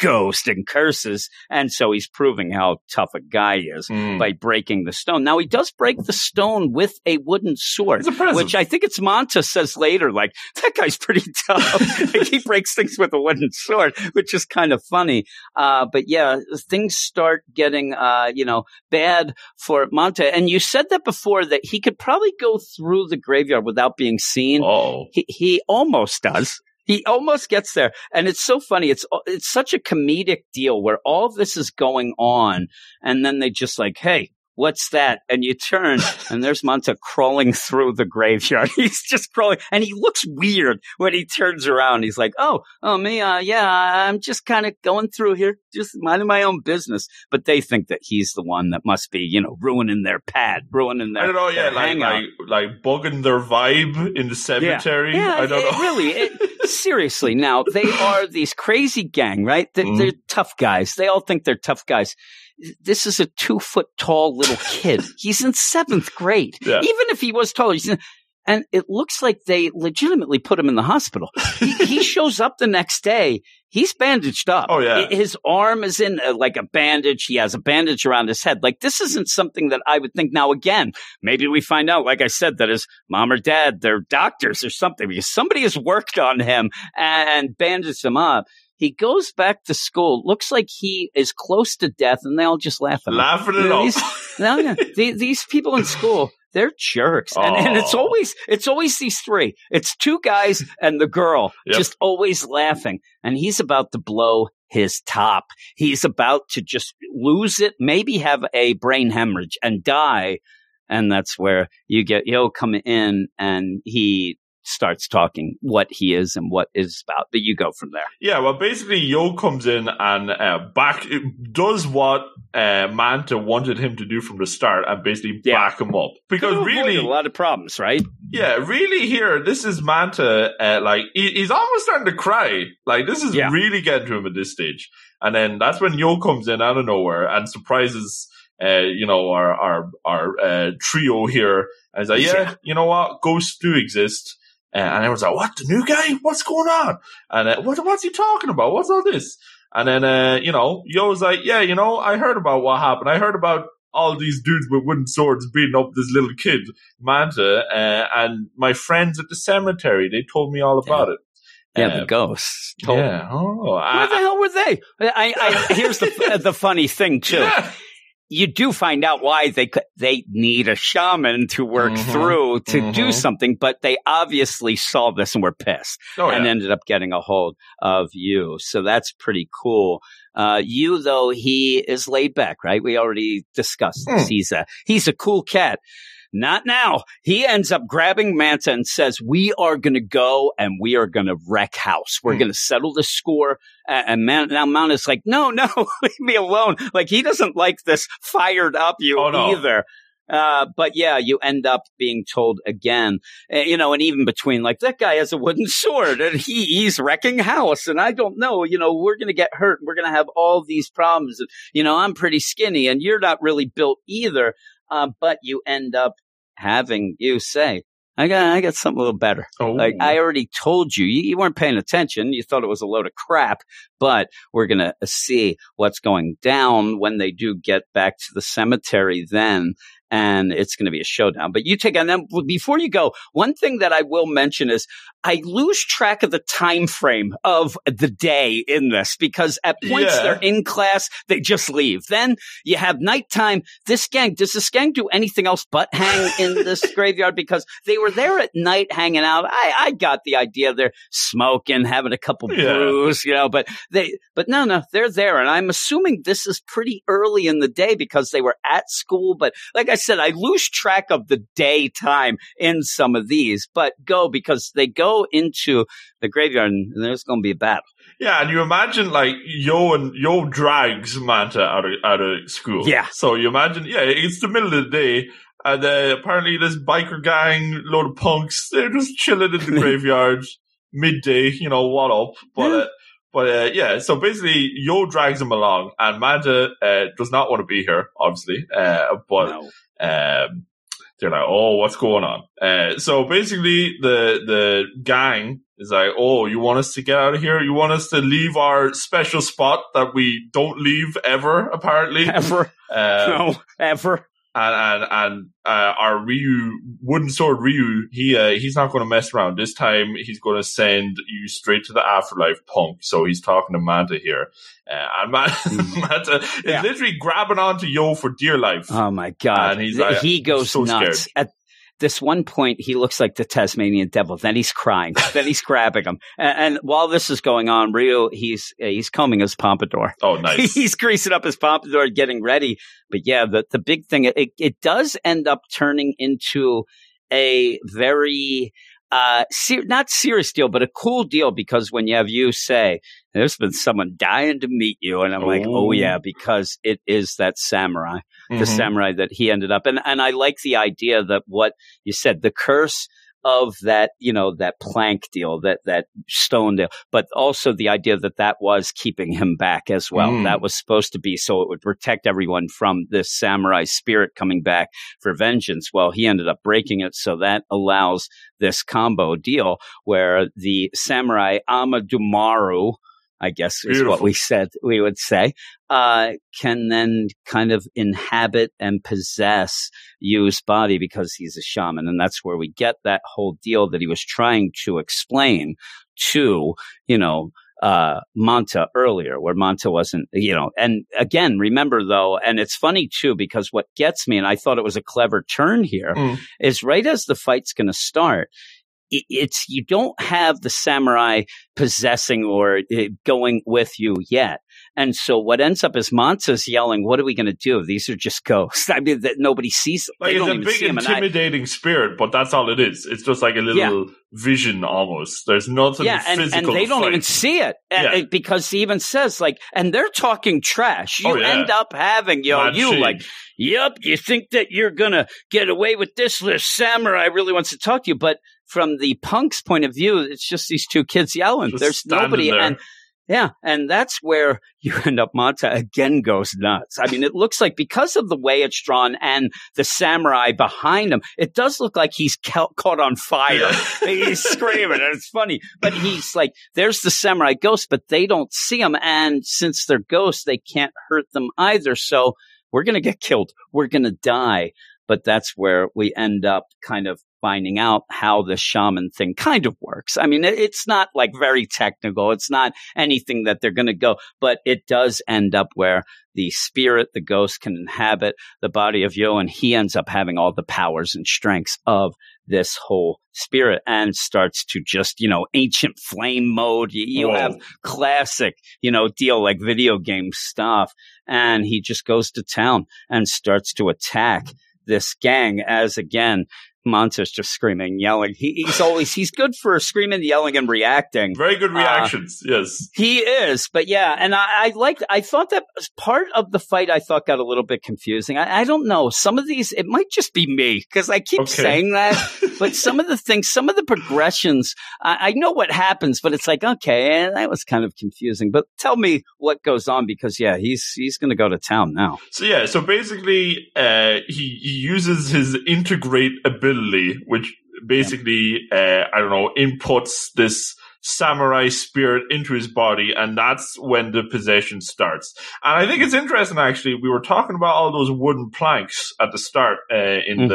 ghost and curses. And so he's proving how tough a guy is by breaking the stone. Now, he does break the stone with a wooden sword, which I think it's Manta says later, like, that guy's pretty tough. Like, he breaks things with a wooden sword, which is kind of funny. But yeah, things start getting, you know, bad for Manta. And you said that before, that he could probably go through the graveyard without being seen. Oh, he almost does. He almost gets there. And it's so funny. It's such a comedic deal where all of this is going on. And then they just like, hey, what's that? And you turn and there's Manta crawling through the graveyard. He's just crawling, and he looks weird when he turns around. He's like, me. I'm just kind of going through here, just minding my own business. But they think that he's the one that must be, you know, ruining their pad, ruining their, I don't know, yeah, like bugging their vibe in the cemetery. Yeah. Yeah, I don't know. Really, seriously. Now, they are these crazy gang, right? They're tough guys. They all think they're tough guys. This is a 2-foot-tall little kid. He's in 7th grade. Yeah. Even if he was taller, and it looks like they legitimately put him in the hospital. He shows up the next day. He's bandaged up. Oh, yeah. His arm is in like a bandage. He has a bandage around his head. Like, this isn't something that I would think. Now, again, maybe we find out, like I said, that his mom or dad, they're doctors or something, because somebody has worked on him and bandaged him up. He goes back to school. Looks like he is close to death, and they all just laugh at him. Laughing it off. No, these people in school, they're jerks. And it's always these three. It's two guys and the girl just always laughing. And he's about to blow his top. He's about to just lose it, maybe have a brain hemorrhage and die. And that's where you get Yo come in, and he starts talking what he is and what is about. But you go from there. Yeah, well, basically, Yo comes in and does what Manta wanted him to do from the start, and basically back him up. Because really, a lot of problems, right? Yeah, really here, this is Manta, like, he's almost starting to cry. Like, this is really getting to him at this stage. And then that's when Yo comes in out of nowhere and surprises our trio here. I was like, yeah, you know what? Ghosts do exist. And everyone's like, what? The new guy? What's going on? And what's he talking about? What's all this? And then, Yo was like, yeah, I heard about what happened. I heard about all these dudes with wooden swords beating up this little kid, Manta, and my friends at the cemetery, they told me all about it. Yeah, the ghosts. Yeah. Where the hell were they? Here's the funny thing, too. Yeah. You do find out why they need a shaman to work through to do something, but they obviously saw this and were pissed and ended up getting a hold of you. So that's pretty cool. You, though, he is laid back, right? We already discussed this. He's a cool cat. Not now. He ends up grabbing Manta and says, we are going to go and we are going to wreck house. We're going to settle the score. And now Manta's like, no, leave me alone. Like, he doesn't like this fired up you either. But yeah, you end up being told again, and even between, like, that guy has a wooden sword and he's wrecking house. And I don't know, we're going to get hurt. And we're going to have all these problems. And, I'm pretty skinny and you're not really built either. But you end up having you say, I got something a little better. Oh. Like, I already told you, you weren't paying attention. You thought it was a load of crap, but we're going to see what's going down when they do get back to the cemetery then. And it's going to be a showdown, but you take on them. Before you go, one thing that I will mention is I lose track of the time frame of the day in this, because at points they're in class, they just leave. Then you have nighttime. Does this gang do anything else but hang in this graveyard? Because they were there at night hanging out. I got the idea they're smoking, having a couple brews, but no, they're there. And I'm assuming this is pretty early in the day because they were at school, but like I said, I lose track of the daytime in some of these, but because they go into the graveyard and there's going to be a battle. Yeah, and you imagine like Yo drags Manta out of school. Yeah. So you imagine, it's the middle of the day. And apparently this biker gang, load of punks, they're just chilling in the graveyard midday, what up? So basically, Yo drags him along, and Manta does not want to be here, obviously. They're like, "Oh, what's going on?" So basically, the gang is like, "Oh, you want us to get out of here? You want us to leave our special spot that we don't leave ever, apparently? Ever? Ever." And our wooden sword Ryu, he's not going to mess around. This time, he's going to send you straight to the afterlife, punk. So he's talking to Manta here. And Manta is literally grabbing onto Yo for dear life. Oh, my God. And he's like, he goes so nuts. Scared. At this one point, he looks like the Tasmanian devil. Then he's crying. Then he's grabbing him. And while this is going on, Ryu, he's combing his pompadour. Oh, nice. He's greasing up his pompadour and getting ready. But yeah, the big thing, it does end up turning into a very, not serious deal, but a cool deal, because when you have you say, there's been someone dying to meet you. And I'm like, oh yeah, because it is that samurai, the samurai that he ended up. And I like the idea that what you said, the curse of that, that plank deal, that stone deal, but also the idea that was keeping him back as well. That was supposed to be so it would protect everyone from this samurai spirit coming back for vengeance. Well, he ended up breaking it. So that allows this combo deal where the samurai Amidamaru, I guess is what we would say, can then kind of inhabit and possess Yu's body because he's a shaman. And that's where we get that whole deal that he was trying to explain to, Manta earlier, where Manta wasn't, and again, remember though, and it's funny too, because what gets me, and I thought it was a clever turn here, is right as the fight's going to start, it's you don't have the samurai possessing or going with you yet. And so what ends up is Manta's yelling, what are we going to do? These are just ghosts. I mean, that nobody sees them. Like, it's a big intimidating spirit, but that's all it is. It's just like a little vision almost. There's nothing physical. And they don't even see it, because he even says, like, and they're talking trash. You end up having, like, yep, you think that you're going to get away with this. The samurai really wants to talk to you. But from the punk's point of view, it's just these two kids yelling. There's nobody. There. And Yeah, and that's where you end up. Manta again goes nuts. I mean, it looks like because of the way it's drawn and the samurai behind him, it does look like he's caught on fire. He's screaming. And it's funny. But he's like, there's the samurai ghost, but they don't see him. And since they're ghosts, they can't hurt them either. So we're going to get killed. We're going to die. But that's where we end up kind of finding out how the shaman thing kind of works. I mean, it's not like very technical. It's not anything that they're going to go, but it does end up where the spirit, the ghost, can inhabit the body of Yo, and he ends up having all the powers and strengths of this whole spirit and starts to just, you know, ancient flame mode. You have classic, you know, deal like video game stuff. And he just goes to town and starts to attack this gang as, again, Manta's just screaming, yelling. He's good for screaming, yelling, and reacting. Very good reactions, yes. He is, but yeah, and I thought that part of the fight I thought got a little bit confusing. I don't know. Some of these, it might just be me, because I keep saying that, but some of the things, some of the progressions, I know what happens, but it's like, okay, and that was kind of confusing, but tell me what goes on, because yeah, he's going to go to town now. So yeah, so basically, he uses his integrate ability, which basically, inputs this samurai spirit into his body, and that's when the possession starts. And I think it's interesting, actually, we were talking about all those wooden planks at the start in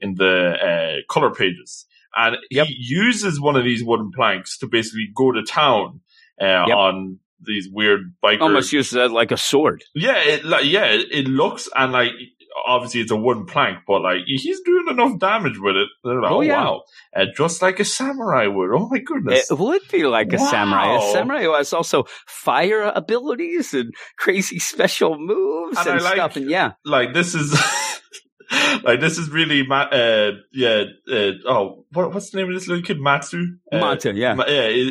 the color pages. And he uses one of these wooden planks to basically go to town on these weird bikers. Almost uses that like a sword. Yeah, it looks, and like... obviously, it's a wooden plank, but like he's doing enough damage with it. Like, wow! Just like a samurai would. Oh my goodness! It would be like a samurai. A samurai has also fire abilities and crazy special moves and stuff. And yeah, like this is like this is really what's the name of this little kid? Manta. Yeah,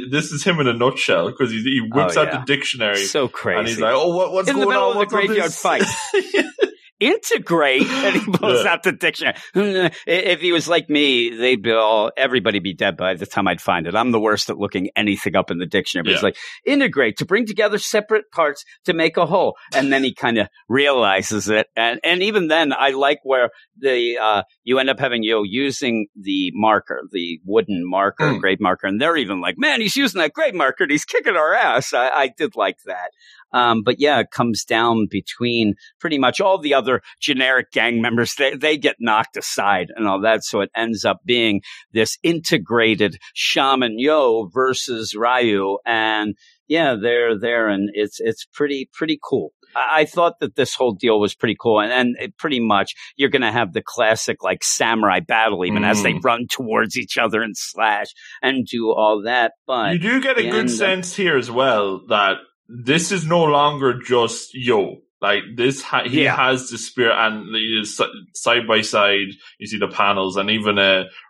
this is him in a nutshell, because he whips out the dictionary. So crazy! And he's like, "Oh, what's in going the middle on? Of what's the graveyard fight?" Integrate, and he blows out the dictionary. If he was like me, everybody be dead by the time I'd find it. I'm the worst at looking anything up in the dictionary. But it's like, integrate, to bring together separate parts to make a whole. And then he kind of realizes it. And even then, I like where you end up having Yo using the marker, the wooden marker, grave marker. And they're even like, man, he's using that grave marker and he's kicking our ass. I did like that. But yeah, it comes down between pretty much all the other generic gang members. They get knocked aside and all that. So it ends up being this integrated Shaman Yo versus Ryu. And yeah, they're there. And it's pretty cool. I thought that this whole deal was pretty cool. And it pretty much you're going to have the classic like samurai battle, even as they run towards each other and slash and do all that. But you do get a good sense here as well that this is no longer just Yo. Like this, he has the spirit, and side by side, you see the panels, and even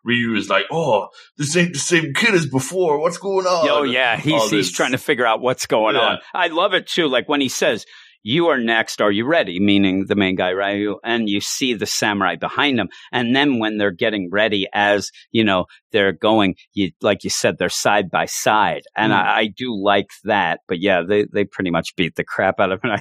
Ryu is like, "Oh, this ain't the same kid as before. What's going on?" Oh yeah, he's trying to figure out what's going on. I love it too. Like when he says, "You are next. Are you ready?" Meaning the main guy, Ryu, and you see the samurai behind him. And then when they're getting ready, as you know, they're going, like you said, they're side by side. And I do like that. But yeah, they pretty much beat the crap out of him.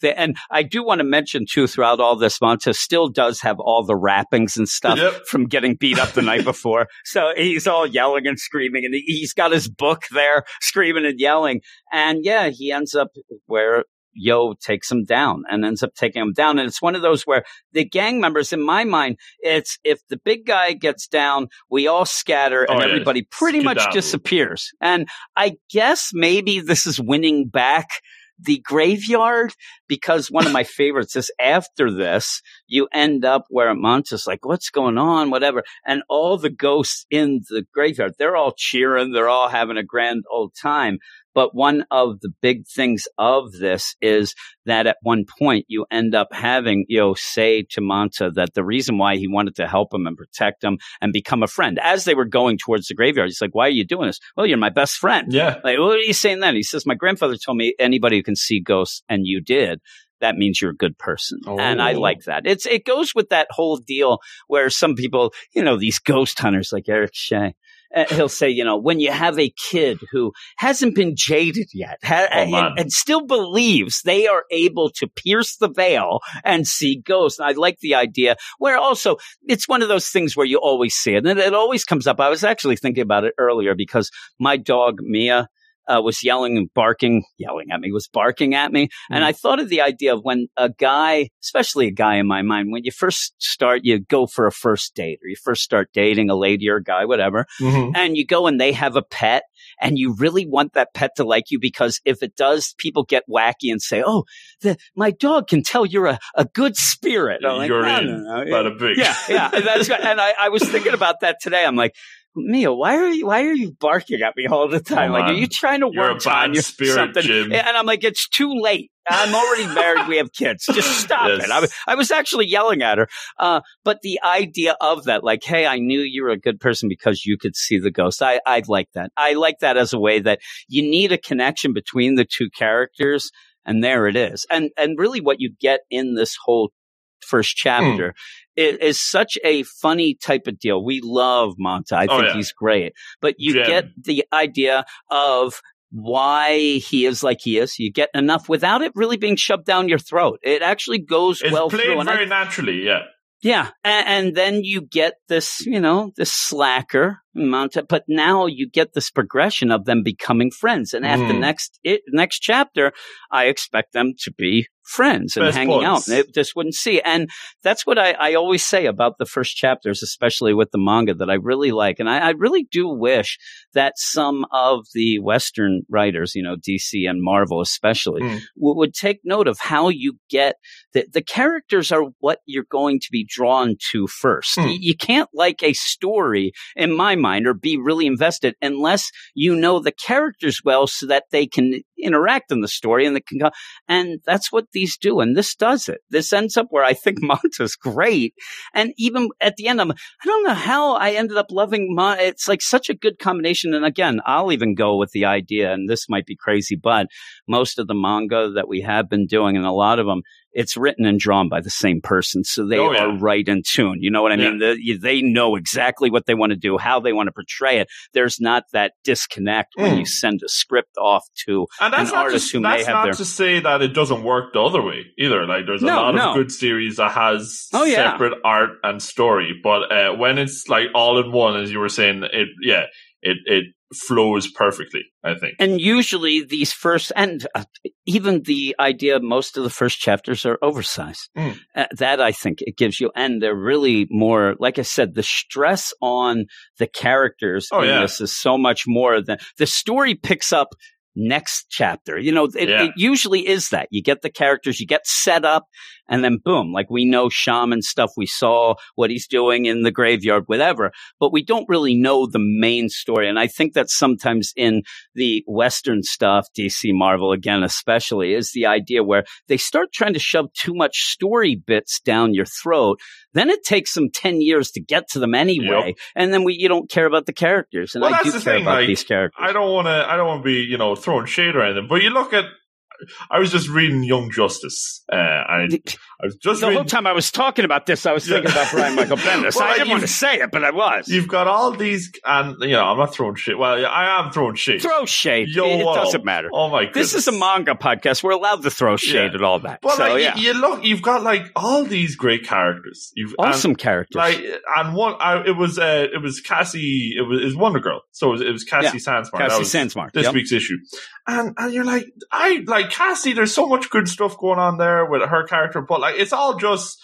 And I do want to mention too, throughout all this, Manta still does have all the wrappings and stuff from getting beat up the night before. So he's all yelling and screaming, and he's got his book there, screaming and yelling. And yeah, he ends up where Yo takes him down and ends up taking him down. And it's one of those where the gang members, in my mind, it's if the big guy gets down, we all scatter and everybody pretty much disappears. And I guess maybe this is winning back the graveyard, because one of my favorites is after this, you end up where Manta's like, what's going on, whatever. And all the ghosts in the graveyard, they're all cheering. They're all having a grand old time. But one of the big things of this is that at one point you end up having Yo say to Manta that the reason why he wanted to help him and protect him and become a friend, as they were going towards the graveyard, he's like, why are you doing this? Well, you're my best friend. Yeah. Like, what are you saying then? He says, my grandfather told me anybody who can see ghosts, and you did, that means you're a good person. Oh. And I like that. It goes with that whole deal where some people, you know, these ghost hunters like Eric Shea, he'll say, you know, when you have a kid who hasn't been jaded yet and still believes they are able to pierce the veil and see ghosts. And I like the idea where also it's one of those things where you always see it. And it always comes up. I was actually thinking about it earlier because my dog, Mia, was barking at me. And I thought of the idea of when a guy, especially a guy in my mind, when you first start, you go for a first date or you first start dating a lady or a guy, whatever. Mm-hmm. And you go and they have a pet and you really want that pet to like you, because if it does, people get wacky and say, oh, my dog can tell you're a good spirit. I'm like, you're big. Yeah, yeah. That's right. And I was thinking about that today. I'm like, Mia, why are you barking at me all the time? Like, are you trying to work on your something? Jim. And I'm like, it's too late. I'm already married. We have kids. Just stop it. I was actually yelling at her. But the idea of that, like, hey, I knew you were a good person because you could see the ghost. I'd like that. I like that as a way that you need a connection between the two characters. And there it is. And really what you get in this whole first chapter is such a funny type of deal. We love Manta. I think he's great. But you get the idea of why he is like he is. You get enough without it really being shoved down your throat. It actually goes well through. It's played very naturally, yeah. Yeah. And then you get this, you know, this slacker Manta, but now you get this progression of them becoming friends. And after next chapter, I expect them to be friends and hanging out. And it just wouldn't see. And that's what I always say about the first chapters, especially with the manga, that I really like. And I really do wish that some of the Western writers, you know, DC and Marvel especially, would take note of how you get the characters are what you're going to be drawn to first. You can't like a story, in my mind, or be really invested unless you know the characters well so that they can interact in the story and that's what these do. And this does it. This ends up where I think Manta's great. And even at the end, I don't know how I ended up loving Manta. It's like such a good combination. And again, I'll even go with the idea, and this might be crazy, but most of the manga that we have been doing, and a lot of them, it's written and drawn by the same person, so they are right in tune. You know what I mean? They know exactly what they want to do, how they want to portray it. There's not that disconnect when you send a script off to an artist who may have their... That's not to say that it doesn't work the other way either. Like, there's a lot of good series that has separate art and story, but when it's like all in one, as you were saying, it flows perfectly, I think. And usually these first, and even the idea, most of the first chapters are oversized. That I think it gives you, and they're really more, like I said, the stress on the characters in this is so much more than the story picks up next chapter. You know, it usually is that you get the characters, you get set up, and then boom, like we know shaman stuff, we saw what he's doing in the graveyard, whatever, but we don't really know the main story. And I think that sometimes in the Western stuff, DC, Marvel, again, especially, is the idea where they start trying to shove too much story bits down your throat. Then it takes them 10 years to get to them anyway. Yep. And then you don't care about the characters. And I do care about these characters. I don't want to be, you know, throwing shade or anything, but you look at, I was just reading Young Justice. The whole time I was talking about this, I was thinking about Brian Michael Bendis. Well, I didn't want to say it, but I was. You've got all these, and you know, I'm not throwing shit. Well, I am throwing shit. Throw shade. It doesn't matter. Oh my goodness. This is a manga podcast. We're allowed to throw shade and all that. But so, like, you look, you've got like all these great characters. Awesome characters. Like, and it was Cassie. It was Wonder Girl. So it was Cassie Sandsmark. Cassie Sandsmark. This week's issue. And you're like, Cassie, there's so much good stuff going on there with her character, but like it's all just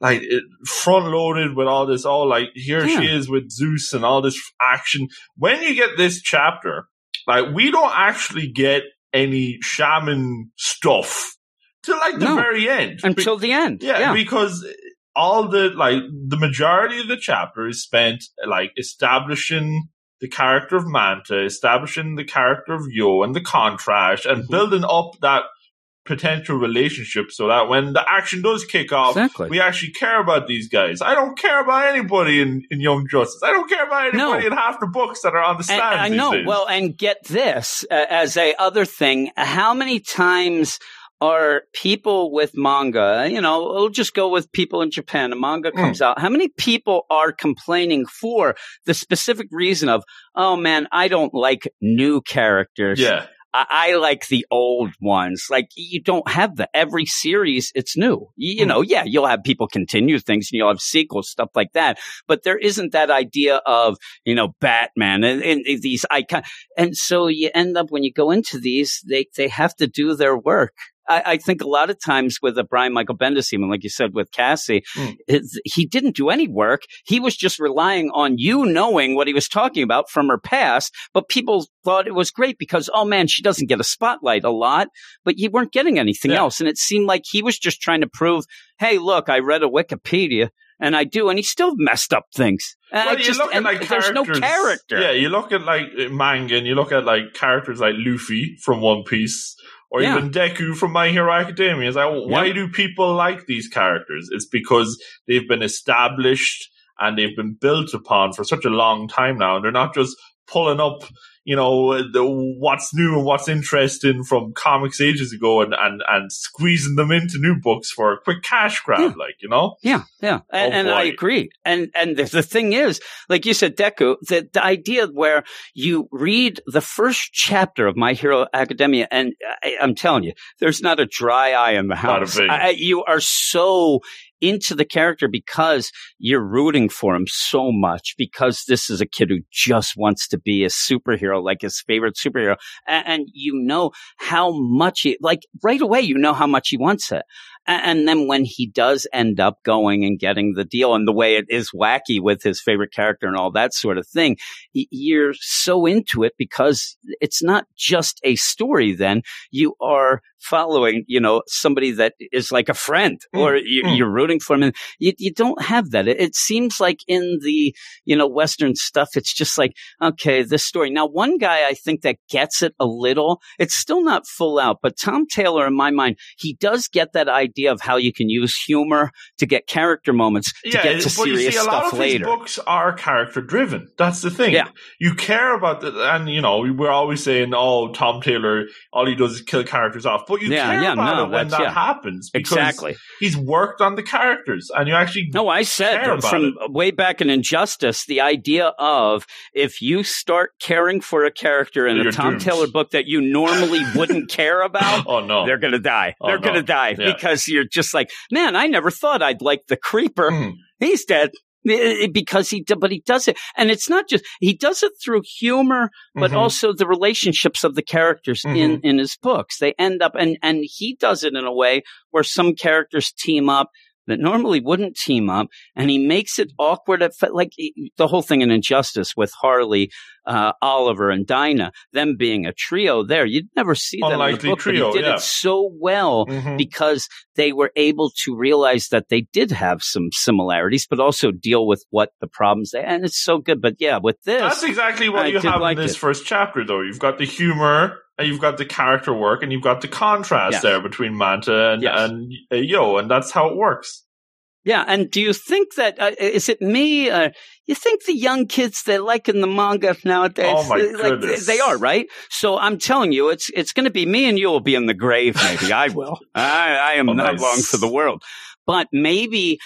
like front loaded with all this. All like here she is with Zeus and all this action. When you get this chapter, like we don't actually get any shaman stuff till like the very end, until the end, because all the majority of the chapter is spent like establishing the character of Manta, establishing the character of Yo and the contrast, and building up that potential relationship so that when the action does kick off, we actually care about these guys. I don't care about anybody in Young Justice. I don't care about anybody in half the books that are on the stands. I know. Days. Well, and get this as a other thing. How many times are people with manga, you know, we'll just go with people in Japan. A manga comes out. How many people are complaining for the specific reason of, oh, man, I don't like new characters. Yeah. I like the old ones. Like, you don't have that. Every series, it's new. You know, yeah, you'll have people continue things and you'll have sequels, stuff like that. But there isn't that idea of, you know, Batman and these icons. And so you end up, when you go into these, they have to do their work. I think a lot of times with a Brian Michael Bendis, even like you said with Cassie, he didn't do any work. He was just relying on you knowing what he was talking about from her past. But people thought it was great because, oh, man, she doesn't get a spotlight a lot. But you weren't getting anything else. And it seemed like he was just trying to prove, hey, look, I read a Wikipedia. And I do, and he still messed up things. Well, you look at, like, there's no character. Yeah, you look at, like, manga, and you look at, like, characters like Luffy from One Piece, or even Deku from My Hero Academia. It's like, why do people like these characters? It's because they've been established and they've been built upon for such a long time now. And they're not just pulling up, you know, what's new and what's interesting from comics ages ago and squeezing them into new books for a quick cash grab, like, you know? Yeah. And I agree. And the thing is, like you said, Deku, the idea where you read the first chapter of My Hero Academia, and I'm telling you, there's not a dry eye in the house. You are so into the character because you're rooting for him so much, because this is a kid who just wants to be a superhero, like his favorite superhero. And you know how much he, like, right away, you know how much he wants it. And then when he does end up going and getting the deal, and the way it is wacky with his favorite character and all that sort of thing, you're so into it because it's not just a story. Then you are following, you know, somebody that is like a friend, or you're rooting for him. And you don't have that. It seems like in the, you know, Western stuff, it's just like, okay, this story. Now, one guy I think that gets it a little, it's still not full out, but Tom Taylor, in my mind, he does get that idea of how you can use humor to get character moments to get to serious stuff later. His books are character driven. That's the thing. Yeah. You care about that, and you know, we're always saying, oh, Tom Taylor, all he does is kill characters off. But you care about it when that happens. Exactly. He's worked on the characters, and you actually I said from way back in Injustice, the idea of if you start caring for a character in a Tom Taylor book that you normally wouldn't care about, they're going to die. They're going to die because you're just like, man, I never thought I'd like the creeper. He's dead. Because but he does it. And it's not just, he does it through humor, but also the relationships of the characters in his books. They end up, and he does it in a way where some characters team up that normally wouldn't team up, and he makes it awkward. Like the whole thing in Injustice with Harley, Oliver, and Dinah, them being a trio there. You'd never see that in the book, trio, but he did it so well because they were able to realize that they did have some similarities, but also deal with what the problems they, and it's so good. But yeah, with this, that's exactly what you have in this first chapter, though. You've got the humor, and you've got the character work, and you've got the contrast there between Manta and Yo, and that's how it works. Yeah, and do you think that is it me? You think the young kids, they're liking the manga nowadays? Oh my goodness, they are, right? So I'm telling you, it's going to be me and you will be in the grave. Maybe I will. I am not long for the world. But maybe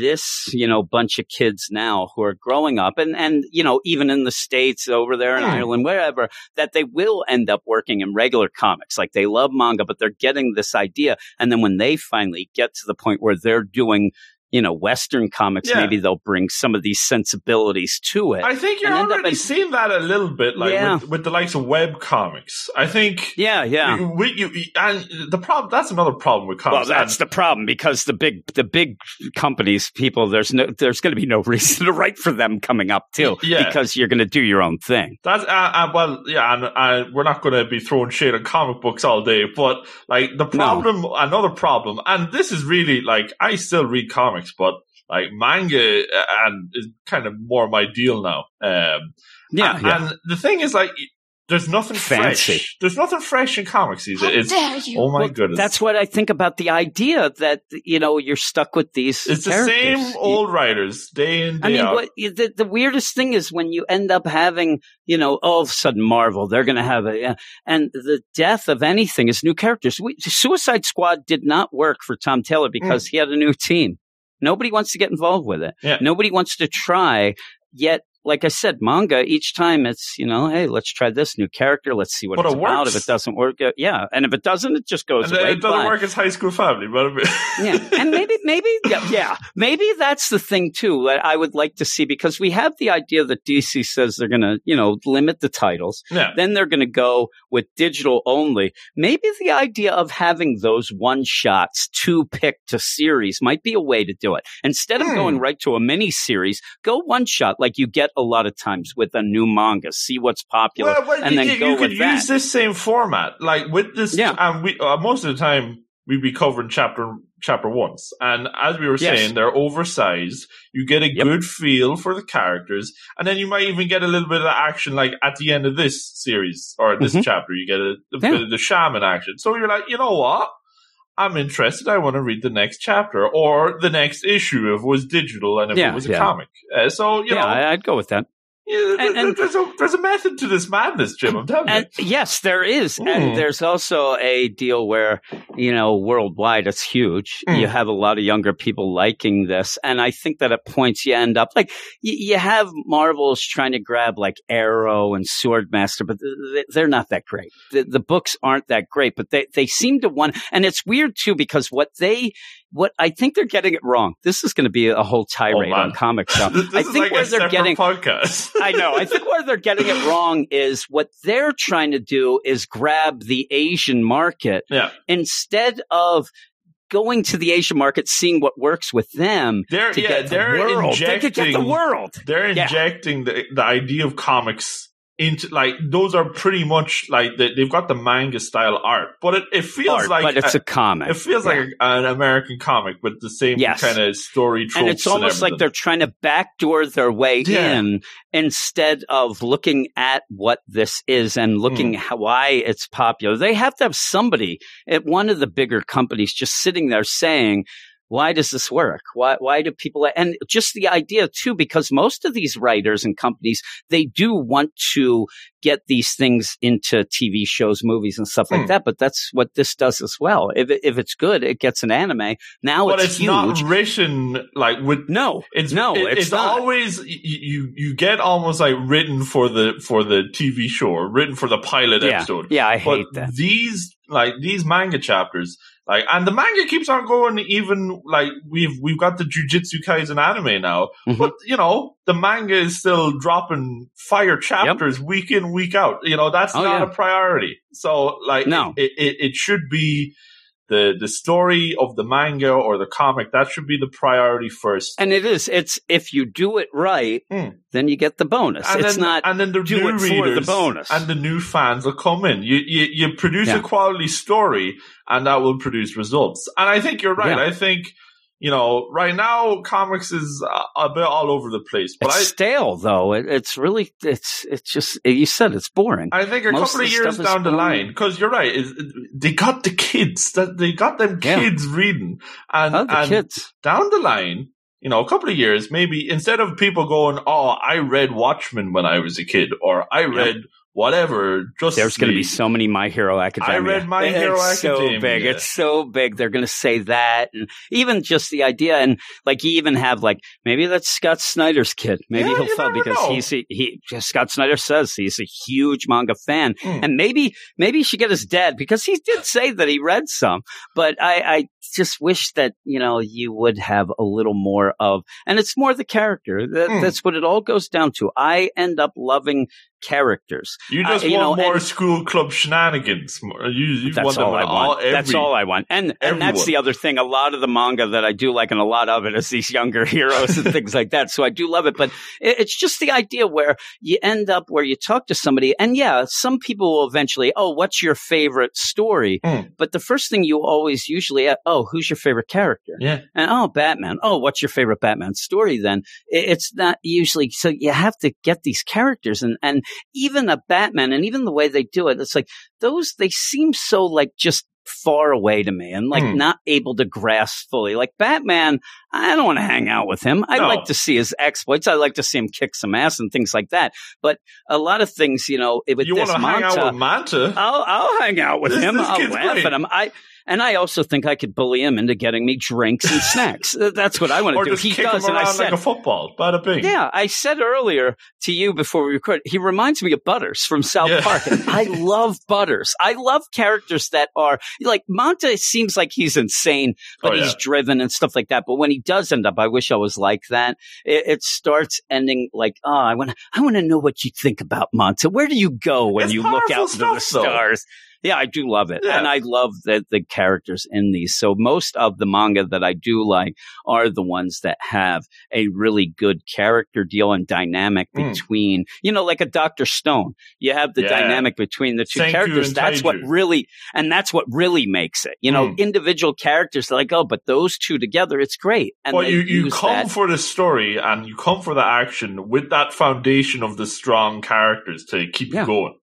this, you know, bunch of kids now who are growing up and, you know, even in the States over there in Ireland, wherever, that they will end up working in regular comics. Like they love manga, but they're getting this idea. And then when they finally get to the point where they're doing, you know, Western comics, maybe they'll bring some of these sensibilities to it. I think you're already seeing that a little bit, like with the likes of web comics. I think, and the problem—that's another problem with comics. Well, that's the problem because the big companies, people, there's going to be no reason to write for them coming up too, because you're going to do your own thing. That's and we're not going to be throwing shade on comic books all day, but like the problem, another problem, and this is really like I still read comics. But like manga and is kind of more my deal now. And the thing is, like, There's nothing fancy. Fresh. There's nothing fresh in comics. Oh my goodness! That's what I think about the idea that you're stuck with these. It's the same old writers day in day out. The weirdest thing is when you end up having all of a sudden Marvel, they're going to have and the death of anything is new characters. Suicide Squad did not work for Tom Taylor because he had a new team. Nobody wants to get involved with it. Yeah. Nobody wants to try yet. Like I said, manga, each time it's, hey, let's try this new character. Let's see what it's about. If it doesn't work, yeah. And if it doesn't, it just goes away. It doesn't work as High School Family. But yeah. And maybe that's the thing, too, that I would like to see. Because we have the idea that DC says they're going to, limit the titles. Yeah. Then they're going to go with digital only. Maybe the idea of having those one-shots to pick to series might be a way to do it. Instead of going right to a mini-series, go one-shot like you get a lot of times with a new manga, see what's popular, and then go with that. You could use this same format, like with this. Yeah. And we most of the time we'd be covering chapter ones, and as we were saying, they're oversized. You get a good feel for the characters, and then you might even get a little bit of action, like at the end of this series or this chapter, you get a bit of the shaman action. So you're like, you know what? I'm interested. I want to read the next chapter or the next issue if it was digital and if it was a comic. So, I'd go with that. Yeah, there's a method to this madness, Jim. I'm telling you. Yes, there is. And there's also a deal where, worldwide it's huge. You have a lot of younger people liking this. And I think that at points you end up like you have Marvel's trying to grab like Arrow and Swordmaster, but they're not that great. The books aren't that great, but they seem to want. And it's weird, too, because what I think they're getting it wrong. This is going to be a whole tirade on comic stuff. I think like where they're getting podcast. I know. I think where they're getting it wrong is what they're trying to do is grab the Asian market instead of going to the Asian market, seeing what works with them. They're injecting the idea of comics into like those are pretty much like they've got the manga style art, but it feels like it's a comic. It feels like an American comic with the same kind of story tropes, and it's almost like they're trying to backdoor their way in instead of looking at what this is and looking why it's popular. They have to have somebody at one of the bigger companies just sitting there saying, why does this work? Why do people, and just the idea too, because most of these writers and companies, they do want to get these things into TV shows, movies and stuff like that. But that's what this does as well. If it's good, it gets an anime. Now it's huge. But it's not written like with, it's always, you get almost like written for the TV show or written for the pilot episode. Yeah. I hate that. These manga chapters, and the manga keeps on going. Even like we've got the Jujutsu Kaisen anime now, but the manga is still dropping fire chapters week in, week out. That's not a priority. So it should be the story of the manga or the comic that should be the priority first. And it is. It's if you do it right, then you get the bonus. And it's the bonus. And the new fans will come in. You produce a quality story, and that will produce results. And I think you're right. Yeah. I think right now comics is a bit all over the place. But it's stale, though. It's just you said it's boring. I think a couple of years down the line, because you're right. They got the kids that they got them kids reading, and kids down the line. A couple of years, maybe instead of people going, "Oh, I read Watchmen when I was a kid," or "I read whatever." Just there's going to be so many My Hero Academia. I read My Hero Academia. So big, it's so big. They're going to say that, and even just the idea, and like you even have like maybe that's Scott Snyder's kid. Maybe he'll fail because Scott Snyder says he's a huge manga fan, and maybe he should get his dad because he did say that he read some, but I just wish that you would have a little more of, and it's more the character. That's what it all goes down to. I end up loving characters. You just want more school club shenanigans. That's all I want. And that's the other thing. A lot of the manga that I do like, and a lot of it is these younger heroes and things like that. So I do love it, but it's just the idea where you end up where you talk to somebody, and some people will eventually, what's your favorite story? But the first thing you always usually ask, who's your favorite character? Yeah. And Batman. What's your favorite Batman story then? It's not usually, so you have to get these characters and even a Batman, and even the way they do it, it's like those, they seem so like just far away to me and like not able to grasp fully. Like Batman, I don't want to hang out with him. I'd like to see his exploits. I like to see him kick some ass and things like that. But a lot of things, you know, with you this Manta, hang out with Manta? I'll hang out with him. I'll laugh at him. And I also think I could bully him into getting me drinks and snacks. That's what I want to do. Just he kick does, him around, and I said, like a football. Bada bing. Yeah, I said earlier to you before we recorded, he reminds me of Butters from South Park. And I love Butters. I love characters that are like Manta. Seems like he's insane, but he's driven and stuff like that. But when he does end up, I wish I was like that. It starts ending like, oh, I want to know what you think about Manta. Where do you go when you look out into the stars? Yeah, I do love it. Yeah. And I love the characters in these. So most of the manga that I do like are the ones that have a really good character deal and dynamic between, you know, like a Dr. Stone. You have the dynamic between the two characters. That's what really, and that's what really makes it. You know, individual characters, they're like, oh, but those two together, it's great. And well, you come for the story and you come for the action with that foundation of the strong characters to keep you going.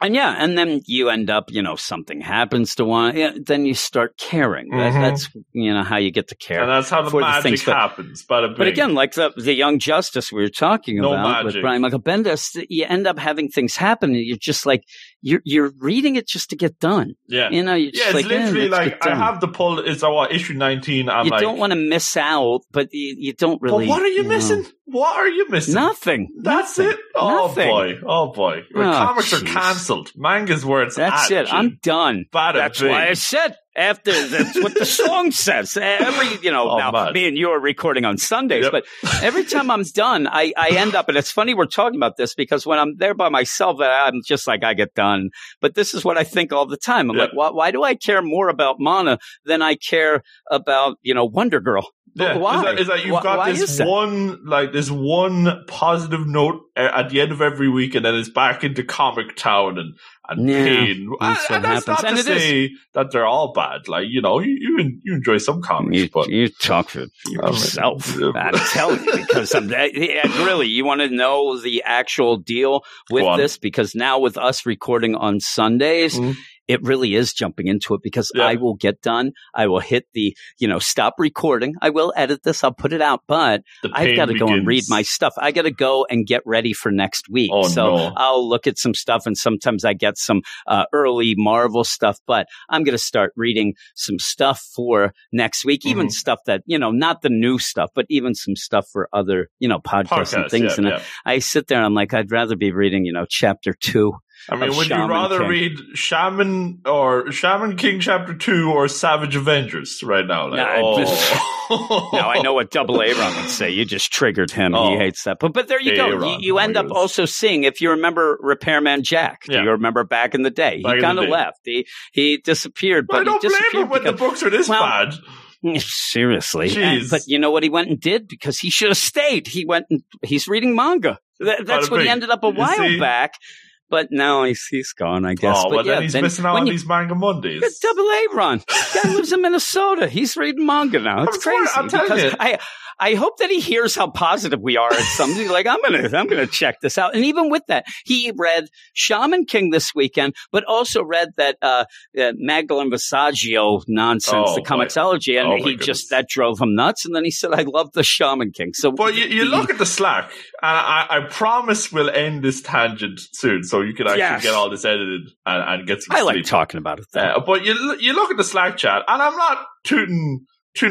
And and then you end up, you know, something happens to one. Yeah, then you start caring. That's, you know, how you get to care. And that's how the magic happens. But again, like the Young Justice we were talking about with Brian Michael Bendis, you end up having things happen, and you're just like, you're reading it just to get done. Yeah, you know, you're just it's like, literally like I have the pull. It's issue 19. I'm like, you don't want to miss out, but you don't really. But what are you missing? What are you missing? Nothing. That's it. Oh boy. Comics are cancelled. Manga's where it's at. That's it. I'm done. That's why I said after. That's what the song says. Every me and you are recording on Sundays, but every time I'm done, I end up. And it's funny we're talking about this because when I'm there by myself, I'm just like I get done. But this is what I think all the time. I'm like, why do I care more about Mana than I care about Wonder Girl? But why? It's like you've got this one positive note at the end of every week, and then it's back into comic town and pain. And that's not to say that they're all bad. Like you enjoy some comics, but you talk for yourself. I'm telling you because really you want to know the actual deal with this because now with us recording on Sundays. It really is jumping into it because I will get done. I will hit the, stop recording. I will edit this. I'll put it out, but I've got to go and read my stuff. I got to go and get ready for next week. I'll look at some stuff and sometimes I get some early Marvel stuff, but I'm going to start reading some stuff for next week, even stuff that, not the new stuff, but even some stuff for other, podcasts and things. I sit there and I'm like, I'd rather be reading, chapter 2. I mean, would you rather read Shaman King Chapter 2 or Savage Avengers right now? Like, now I know what Double Aaron would say. You just triggered him. He hates that. But there you go. You end up also seeing, if you remember Repairman Jack, do you remember back in the day? He kind of left. He disappeared. But I don't blame him when the books are this bad. Seriously. But you know what he went and did? Because he should have stayed. He went and he's reading manga. That's what he ended up a while back. But now he's gone, I guess. But then he's missing out on these Manga Mondays. It's Double A Ron. Guy lives in Minnesota. He's reading manga now. It's crazy. I'm telling you. I hope that he hears how positive we are at something. Like, I'm gonna check this out. And even with that, he read Shaman King this weekend, but also read that Magdalene Visaggio nonsense, the Comixology, and that drove him nuts. And then he said, "I love the Shaman King." So, well, you look at the Slack, and I promise we'll end this tangent soon, so you can actually get all this edited and get some sleep. I like talking about it, though. But you look at the Slack chat, and I'm not tooting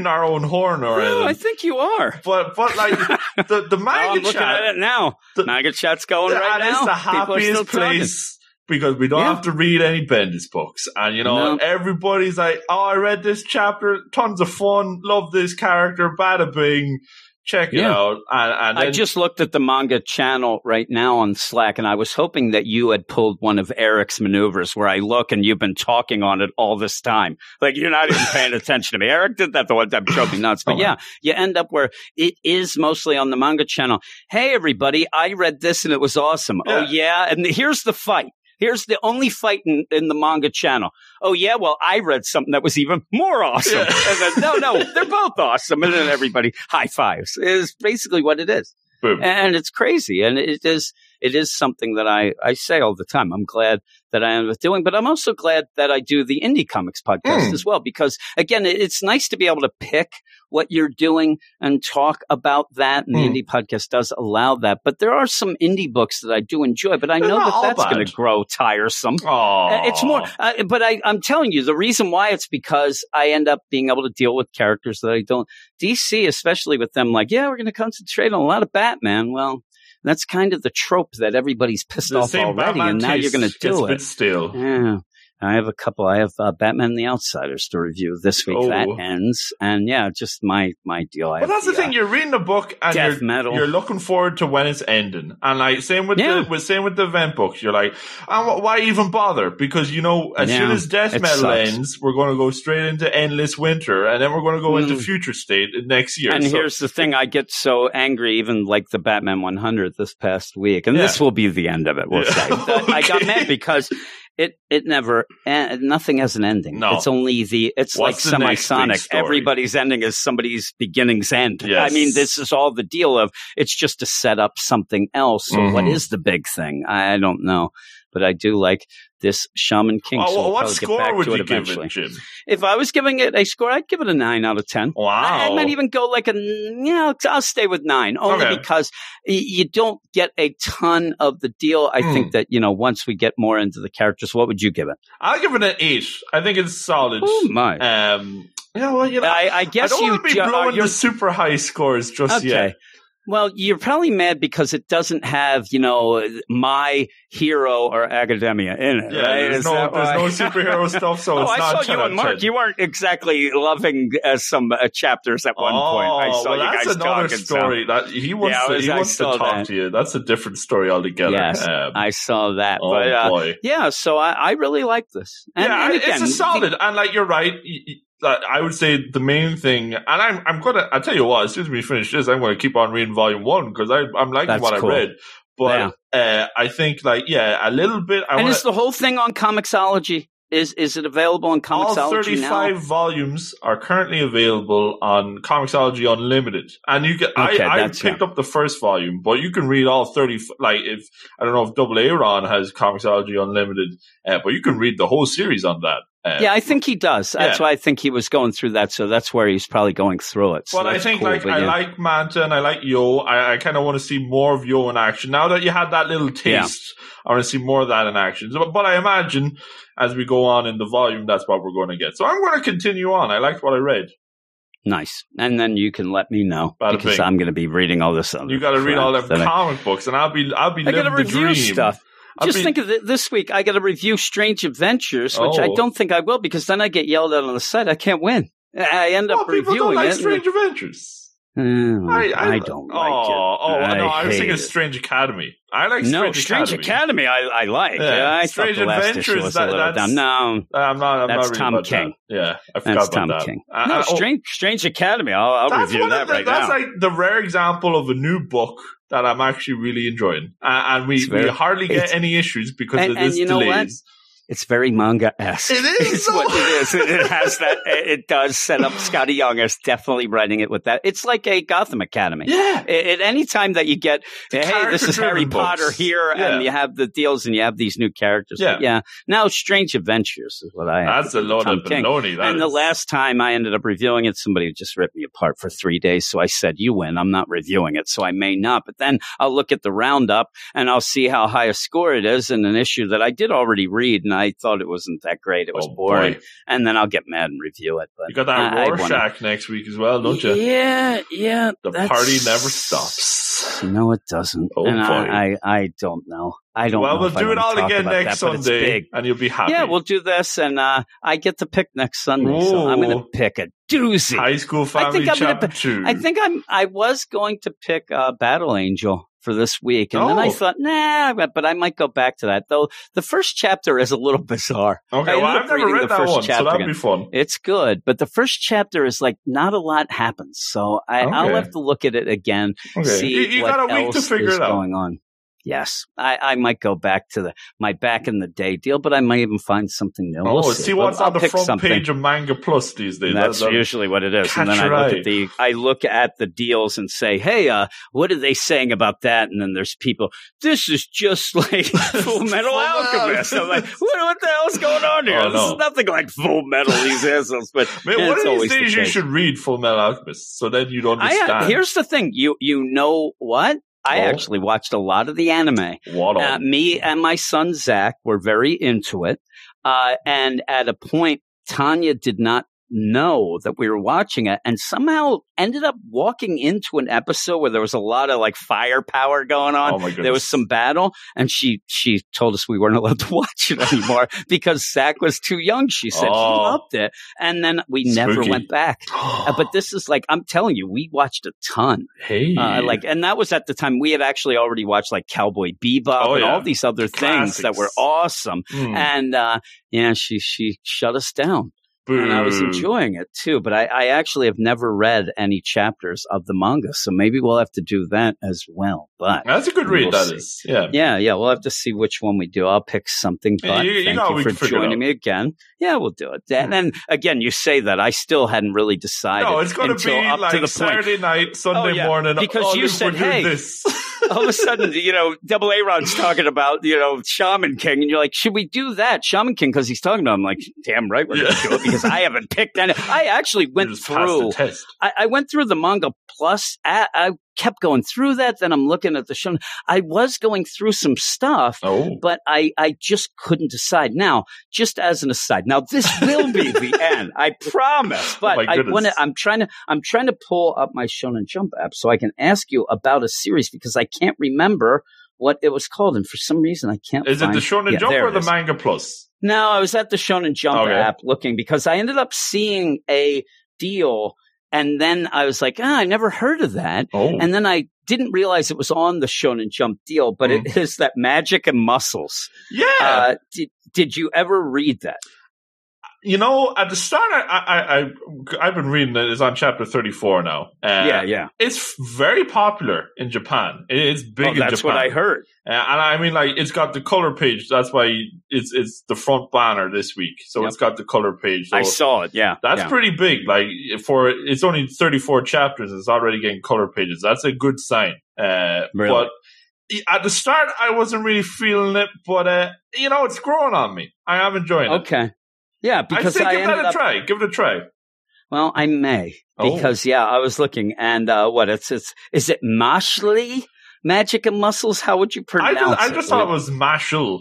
our own horn or anything. I think you are. But like the manga I'm looking at it now. The manga chat's going right now. It's the happiest place because we don't have to read any Bendis books. And everybody's like, "Oh, I read this chapter. Tons of fun. Love this character. Bada bing." Check it out. And I just looked at the manga channel right now on Slack, and I was hoping that you had pulled one of Eric's maneuvers where I look and you've been talking on it all this time. Like, you're not even paying attention to me. Eric did that the one time, drove me nuts. But you end up where it is mostly on the manga channel. "Hey, everybody, I read this and it was awesome." Yeah. "Oh, yeah. And here's the fight. Here's the only fight in the manga channel." "Oh, yeah, well, I read something that was even more awesome." And then, no, they're both awesome. And then everybody high fives is basically what it is. Boom. And it's crazy. And it is it is something that I say all the time. I'm glad that I end up doing, but I'm also glad that I do the Indie Comics podcast as well, because again, it's nice to be able to pick what you're doing and talk about that. And the Indie podcast does allow that, but there are some indie books that I do enjoy, but I know that that's going to grow tiresome. Aww. It's more, but I'm telling you the reason why, it's because I end up being able to deal with characters that I don't. DC, especially with them, like, yeah, we're going to concentrate on a lot of Batman. Well, that's kind of the trope that everybody's pissed off already, and now you're going to do it. Still. Yeah. I have a couple. I have Batman the Outsiders to review this week. That ends. And yeah, just my deal. But that's the thing. You're reading a book and you're looking forward to when it's ending. And like, same with the event books. You're like, why even bother? Because, you know, as soon as Death Metal ends, we're going to go straight into Endless Winter. And then we're going to go into Future State next year. And here's the thing. I get so angry, even like the Batman 100 this past week. And this will be the end of it, we'll say. Okay. I got mad because... It never, nothing has an ending. No. It's only it's what's like Semisonic. Everybody's ending is somebody's beginning's end. Yes. I mean, this is all the deal of, it's just to set up something else. So what is the big thing? I don't know. But I do like this Shaman King. Oh, so what score would you give it, Jim? If I was giving it a score, I'd give it a 9 out of 10. Wow! I might even go like I'll stay with 9, only because you don't get a ton of the deal. I think that, you know, once we get more into the characters, what would you give it? I'll give it an 8. I think it's solid. Oh my! Yeah, well, you know, I guess I don't want to be blowing the super high scores just yet. Well, you're probably mad because it doesn't have, you know, My Hero or Academia in it. Yeah, right? There's no superhero stuff, so it's not. I saw you and Mark. You weren't exactly loving some chapters at one point. I saw you guys talking. That's another story. He wants to talk to you. That's a different story altogether. Yes, I saw that. Boy. Yeah, so I really like this. And again, it's a solid. And like, you're right. I would say the main thing, and I'm gonna, I'll tell you what, as soon as we finish this, I'm gonna keep on reading Volume 1 because I'm liking I read. But I think a little bit. Is the whole thing on Comixology? Is it available on Comixology now? All 35 volumes are currently available on Comixology Unlimited, and you can. I picked up the first volume, but you can read all 30. Like, if I don't know if Double A Ron has Comixology Unlimited, but you can read the whole series on that. I think he does. That's why I think he was going through that. So that's where he's probably going through it. So well, I think cool, like I like Manta and I like Yo. I kind of want to see more of Yo in action. Now that you had that little taste, I want to see more of that in action. So, but I imagine as we go on in the volume, that's what we're going to get. So I'm going to continue on. I liked what I read. Nice. And then you can let me know because I'm going to be reading all this. You got to read all the comic books, and I'll be living the dream. Stuff. Think of this week. I got to review Strange Adventures, which I don't think I will, because then I get yelled at on the site. I can't win. I end up reviewing people don't like it. Strange Adventures. I don't like it. I was thinking Strange Academy. I like Strange Academy. I like. Yeah. I Strange Adventures. That's Tom King. That. Yeah, I forgot that's about Tom that. King. Strange Academy. I'll review that right now. That's like the rare example of a new book that I'm actually really enjoying, and we hardly get any issues because of this delay. It's very manga-esque. It is. It's what it is. It has that. It does set up. Scotty Young is definitely writing it with that. It's like a Gotham Academy. Yeah. At any time that you get, hey, this is Harry Potter here, and you have the deals, and you have these new characters. Yeah. But now, Strange Adventures is what I have. That's a load of baloney. And the last time I ended up reviewing it, somebody just ripped me apart for 3 days. So I said, "You win. I'm not reviewing it." So I may not. But then I'll look at the roundup, and I'll see how high a score it is in an issue that I did already read, and I thought it wasn't that great. It was boring. And then I'll get mad and review it. But you got that Rorschach next week as well, don't you? Yeah. The party never stops. No, it doesn't. Oh, and I don't know. I don't know. Well, we'll do it all again next Sunday, and you'll be happy. Yeah, we'll do this, and I get to pick next Sunday, so I'm going to pick a doozy. High School Family Chapter 2. I think I was going to pick Battle Angel for this week, and then I thought, but I might go back to that. Though the first chapter is a little bizarre. Okay, I've never read that one, so that'd be fun. It's good, but the first chapter is like not a lot happens, so I'll have to look at it again. See you got a week to figure it out. Going on. Yes, I might go back to my back in the day deal, but I might even find something new. We'll see what's on the front page of Manga Plus these days. That's usually what it is. And then I look at the deals and say, hey, what are they saying about that? And then there's people, this is just like Full Metal Alchemist. I'm like, what the hell's going on here? This is nothing like Full Metal, these assholes. But one of these days you should read Full Metal Alchemist so that you'd understand. Here's the thing. You know what? I actually watched a lot of the anime. Me and my son, Zach, were very into it. And at a point, Tanya did not know that we were watching it and somehow ended up walking into an episode where there was a lot of like firepower going on. Oh my goodness. There was some battle and she told us we weren't allowed to watch it anymore because Zach was too young. She said he loved it. And then we never went back. But this is like, I'm telling you, we watched a ton. And that was at the time we had actually already watched like Cowboy Bebop and all these other classics. Things that were awesome. And she shut us down. And I was enjoying it, too. But I actually have never read any chapters of the manga. So maybe we'll have to do that as well. But that's a good read, that is. Yeah. We'll have to see which one we do. I'll pick something. But thank you for joining me again. Yeah, we'll do it. And then, again, you say that. I still hadn't really decided. No, it's going to be like Saturday night, Sunday morning. Because you said, hey, this. All of a sudden, Double A-Rod's talking about, Shaman King. And you're like, should we do that? Shaman King, because he's talking about him. I'm like, damn right we're going to do it. Because I haven't picked any. I actually went through. I went through the Manga Plus. I kept going through that. Then I'm looking at the show. I was going through some stuff, but I just couldn't decide. Now, just as an aside, now this will be the end. I promise. But I'm trying to pull up my Shonen Jump app so I can ask you about a series because I can't remember what it was called, and for some reason I can't. Is it the Shonen Jump or the Manga Plus? No, I was at the Shonen Jump app looking because I ended up seeing a deal and then I was like, I never heard of that. And then I didn't realize it was on the Shonen Jump deal, but it is that Magic and Muscles. Yeah. Did you ever read that? At the start, I've been reading it. It's on chapter 34 now. Yeah. It's very popular in Japan. It's big in Japan. That's what I heard. And I mean, like, it's got the color page. That's why it's the front banner this week. So it's got the color page. So I saw it. Yeah. That's pretty big. Like, it's only 34 chapters. It's already getting color pages. That's a good sign. Really? But at the start, I wasn't really feeling it. But, it's growing on me. I am enjoying it. Okay. Yeah, because I ended up... Give it a try. Well, I may. Because, I was looking. And is it Mashle? Magic and Muscles? How would you pronounce it? I just thought it was Mashle.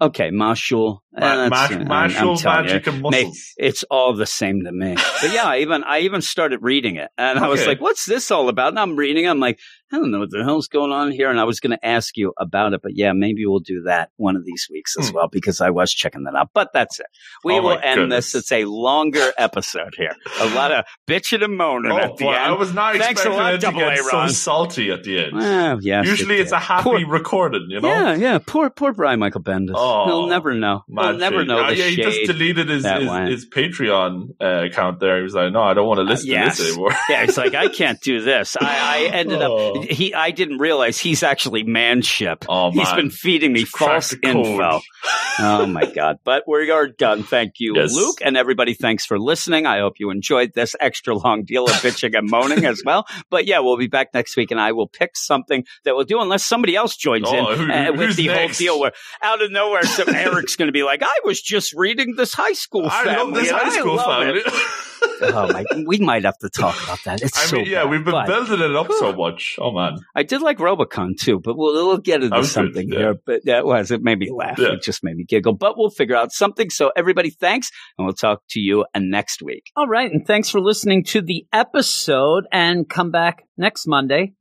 Okay, Mashle. Mashle, Magic and Muscles. It's all the same to me. But I even started reading it. And I was like, what's this all about? And I'm reading it. I'm like, I don't know what the hell's going on here. And I was going to ask you about it. But maybe we'll do that one of these weeks as well, because I was checking that out. But that's it. We will end this. It's a longer episode here. A lot of bitching and moaning at the end. I was not expecting it to get so salty at the end. Well, yes, usually it's a happy recording, Yeah. Poor Brian Michael Bendis. He'll never know. He'll never know. He just deleted his Patreon account there. He was like, no, I don't want to listen to this anymore. Yeah, he's like, I can't do this. I ended up... I didn't realize he's actually manship. Oh, he's been feeding me false info. Oh my God. But we are done. Thank you, Luke. And everybody, thanks for listening. I hope you enjoyed this extra long deal of bitching and moaning as well. But we'll be back next week and I will pick something that we'll do unless somebody else joins with the whole deal where out of nowhere Eric's going to be like, I was just reading this high school family. I love this high school family. We might have to talk about that. Bad, we've been building it up so much. Oh man, I did like Robocon too, but we'll get into something here. But it made me laugh. Yeah. It just made me giggle. But we'll figure out something. So everybody, thanks, and we'll talk to you next week. All right, and thanks for listening to the episode. And come back next Manga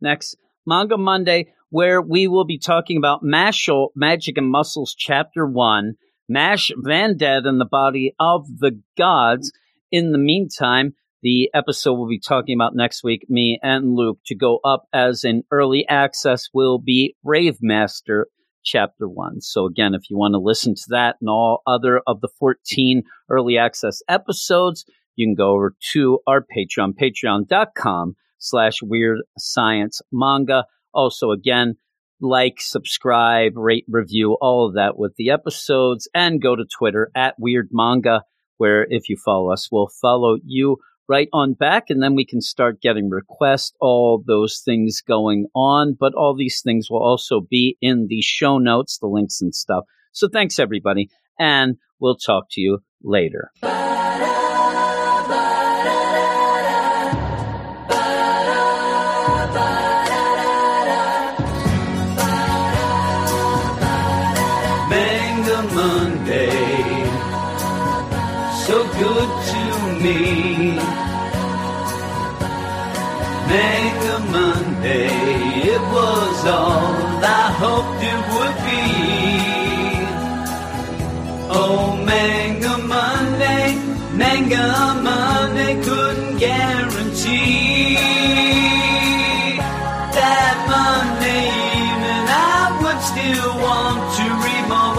Monday, where we will be talking about Mashle, Magic and Muscles, Chapter 1, Mash Van Dead and the Body of the Gods. In the meantime, the episode we'll be talking about next week, me and Luke, to go up as an early access will be Rave Master Chapter 1. So again, if you want to listen to that and all other of the 14 early access episodes, you can go over to our Patreon, patreon.com/weirdsciencemanga. Also, again, like, subscribe, rate, review, all of that with the episodes, and go to Twitter @WeirdManga, where if you follow us, we'll follow you right on back, and then we can start getting requests, all those things going on. But all these things will also be in the show notes, the links and stuff. So thanks, everybody, and we'll talk to you later. Manga Monday, it was all I hoped it would be. Oh, Manga Monday, Manga Monday couldn't guarantee that Monday evening I would still want to read more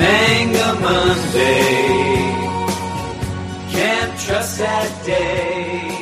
of DC. Manga Monday. Trust that day.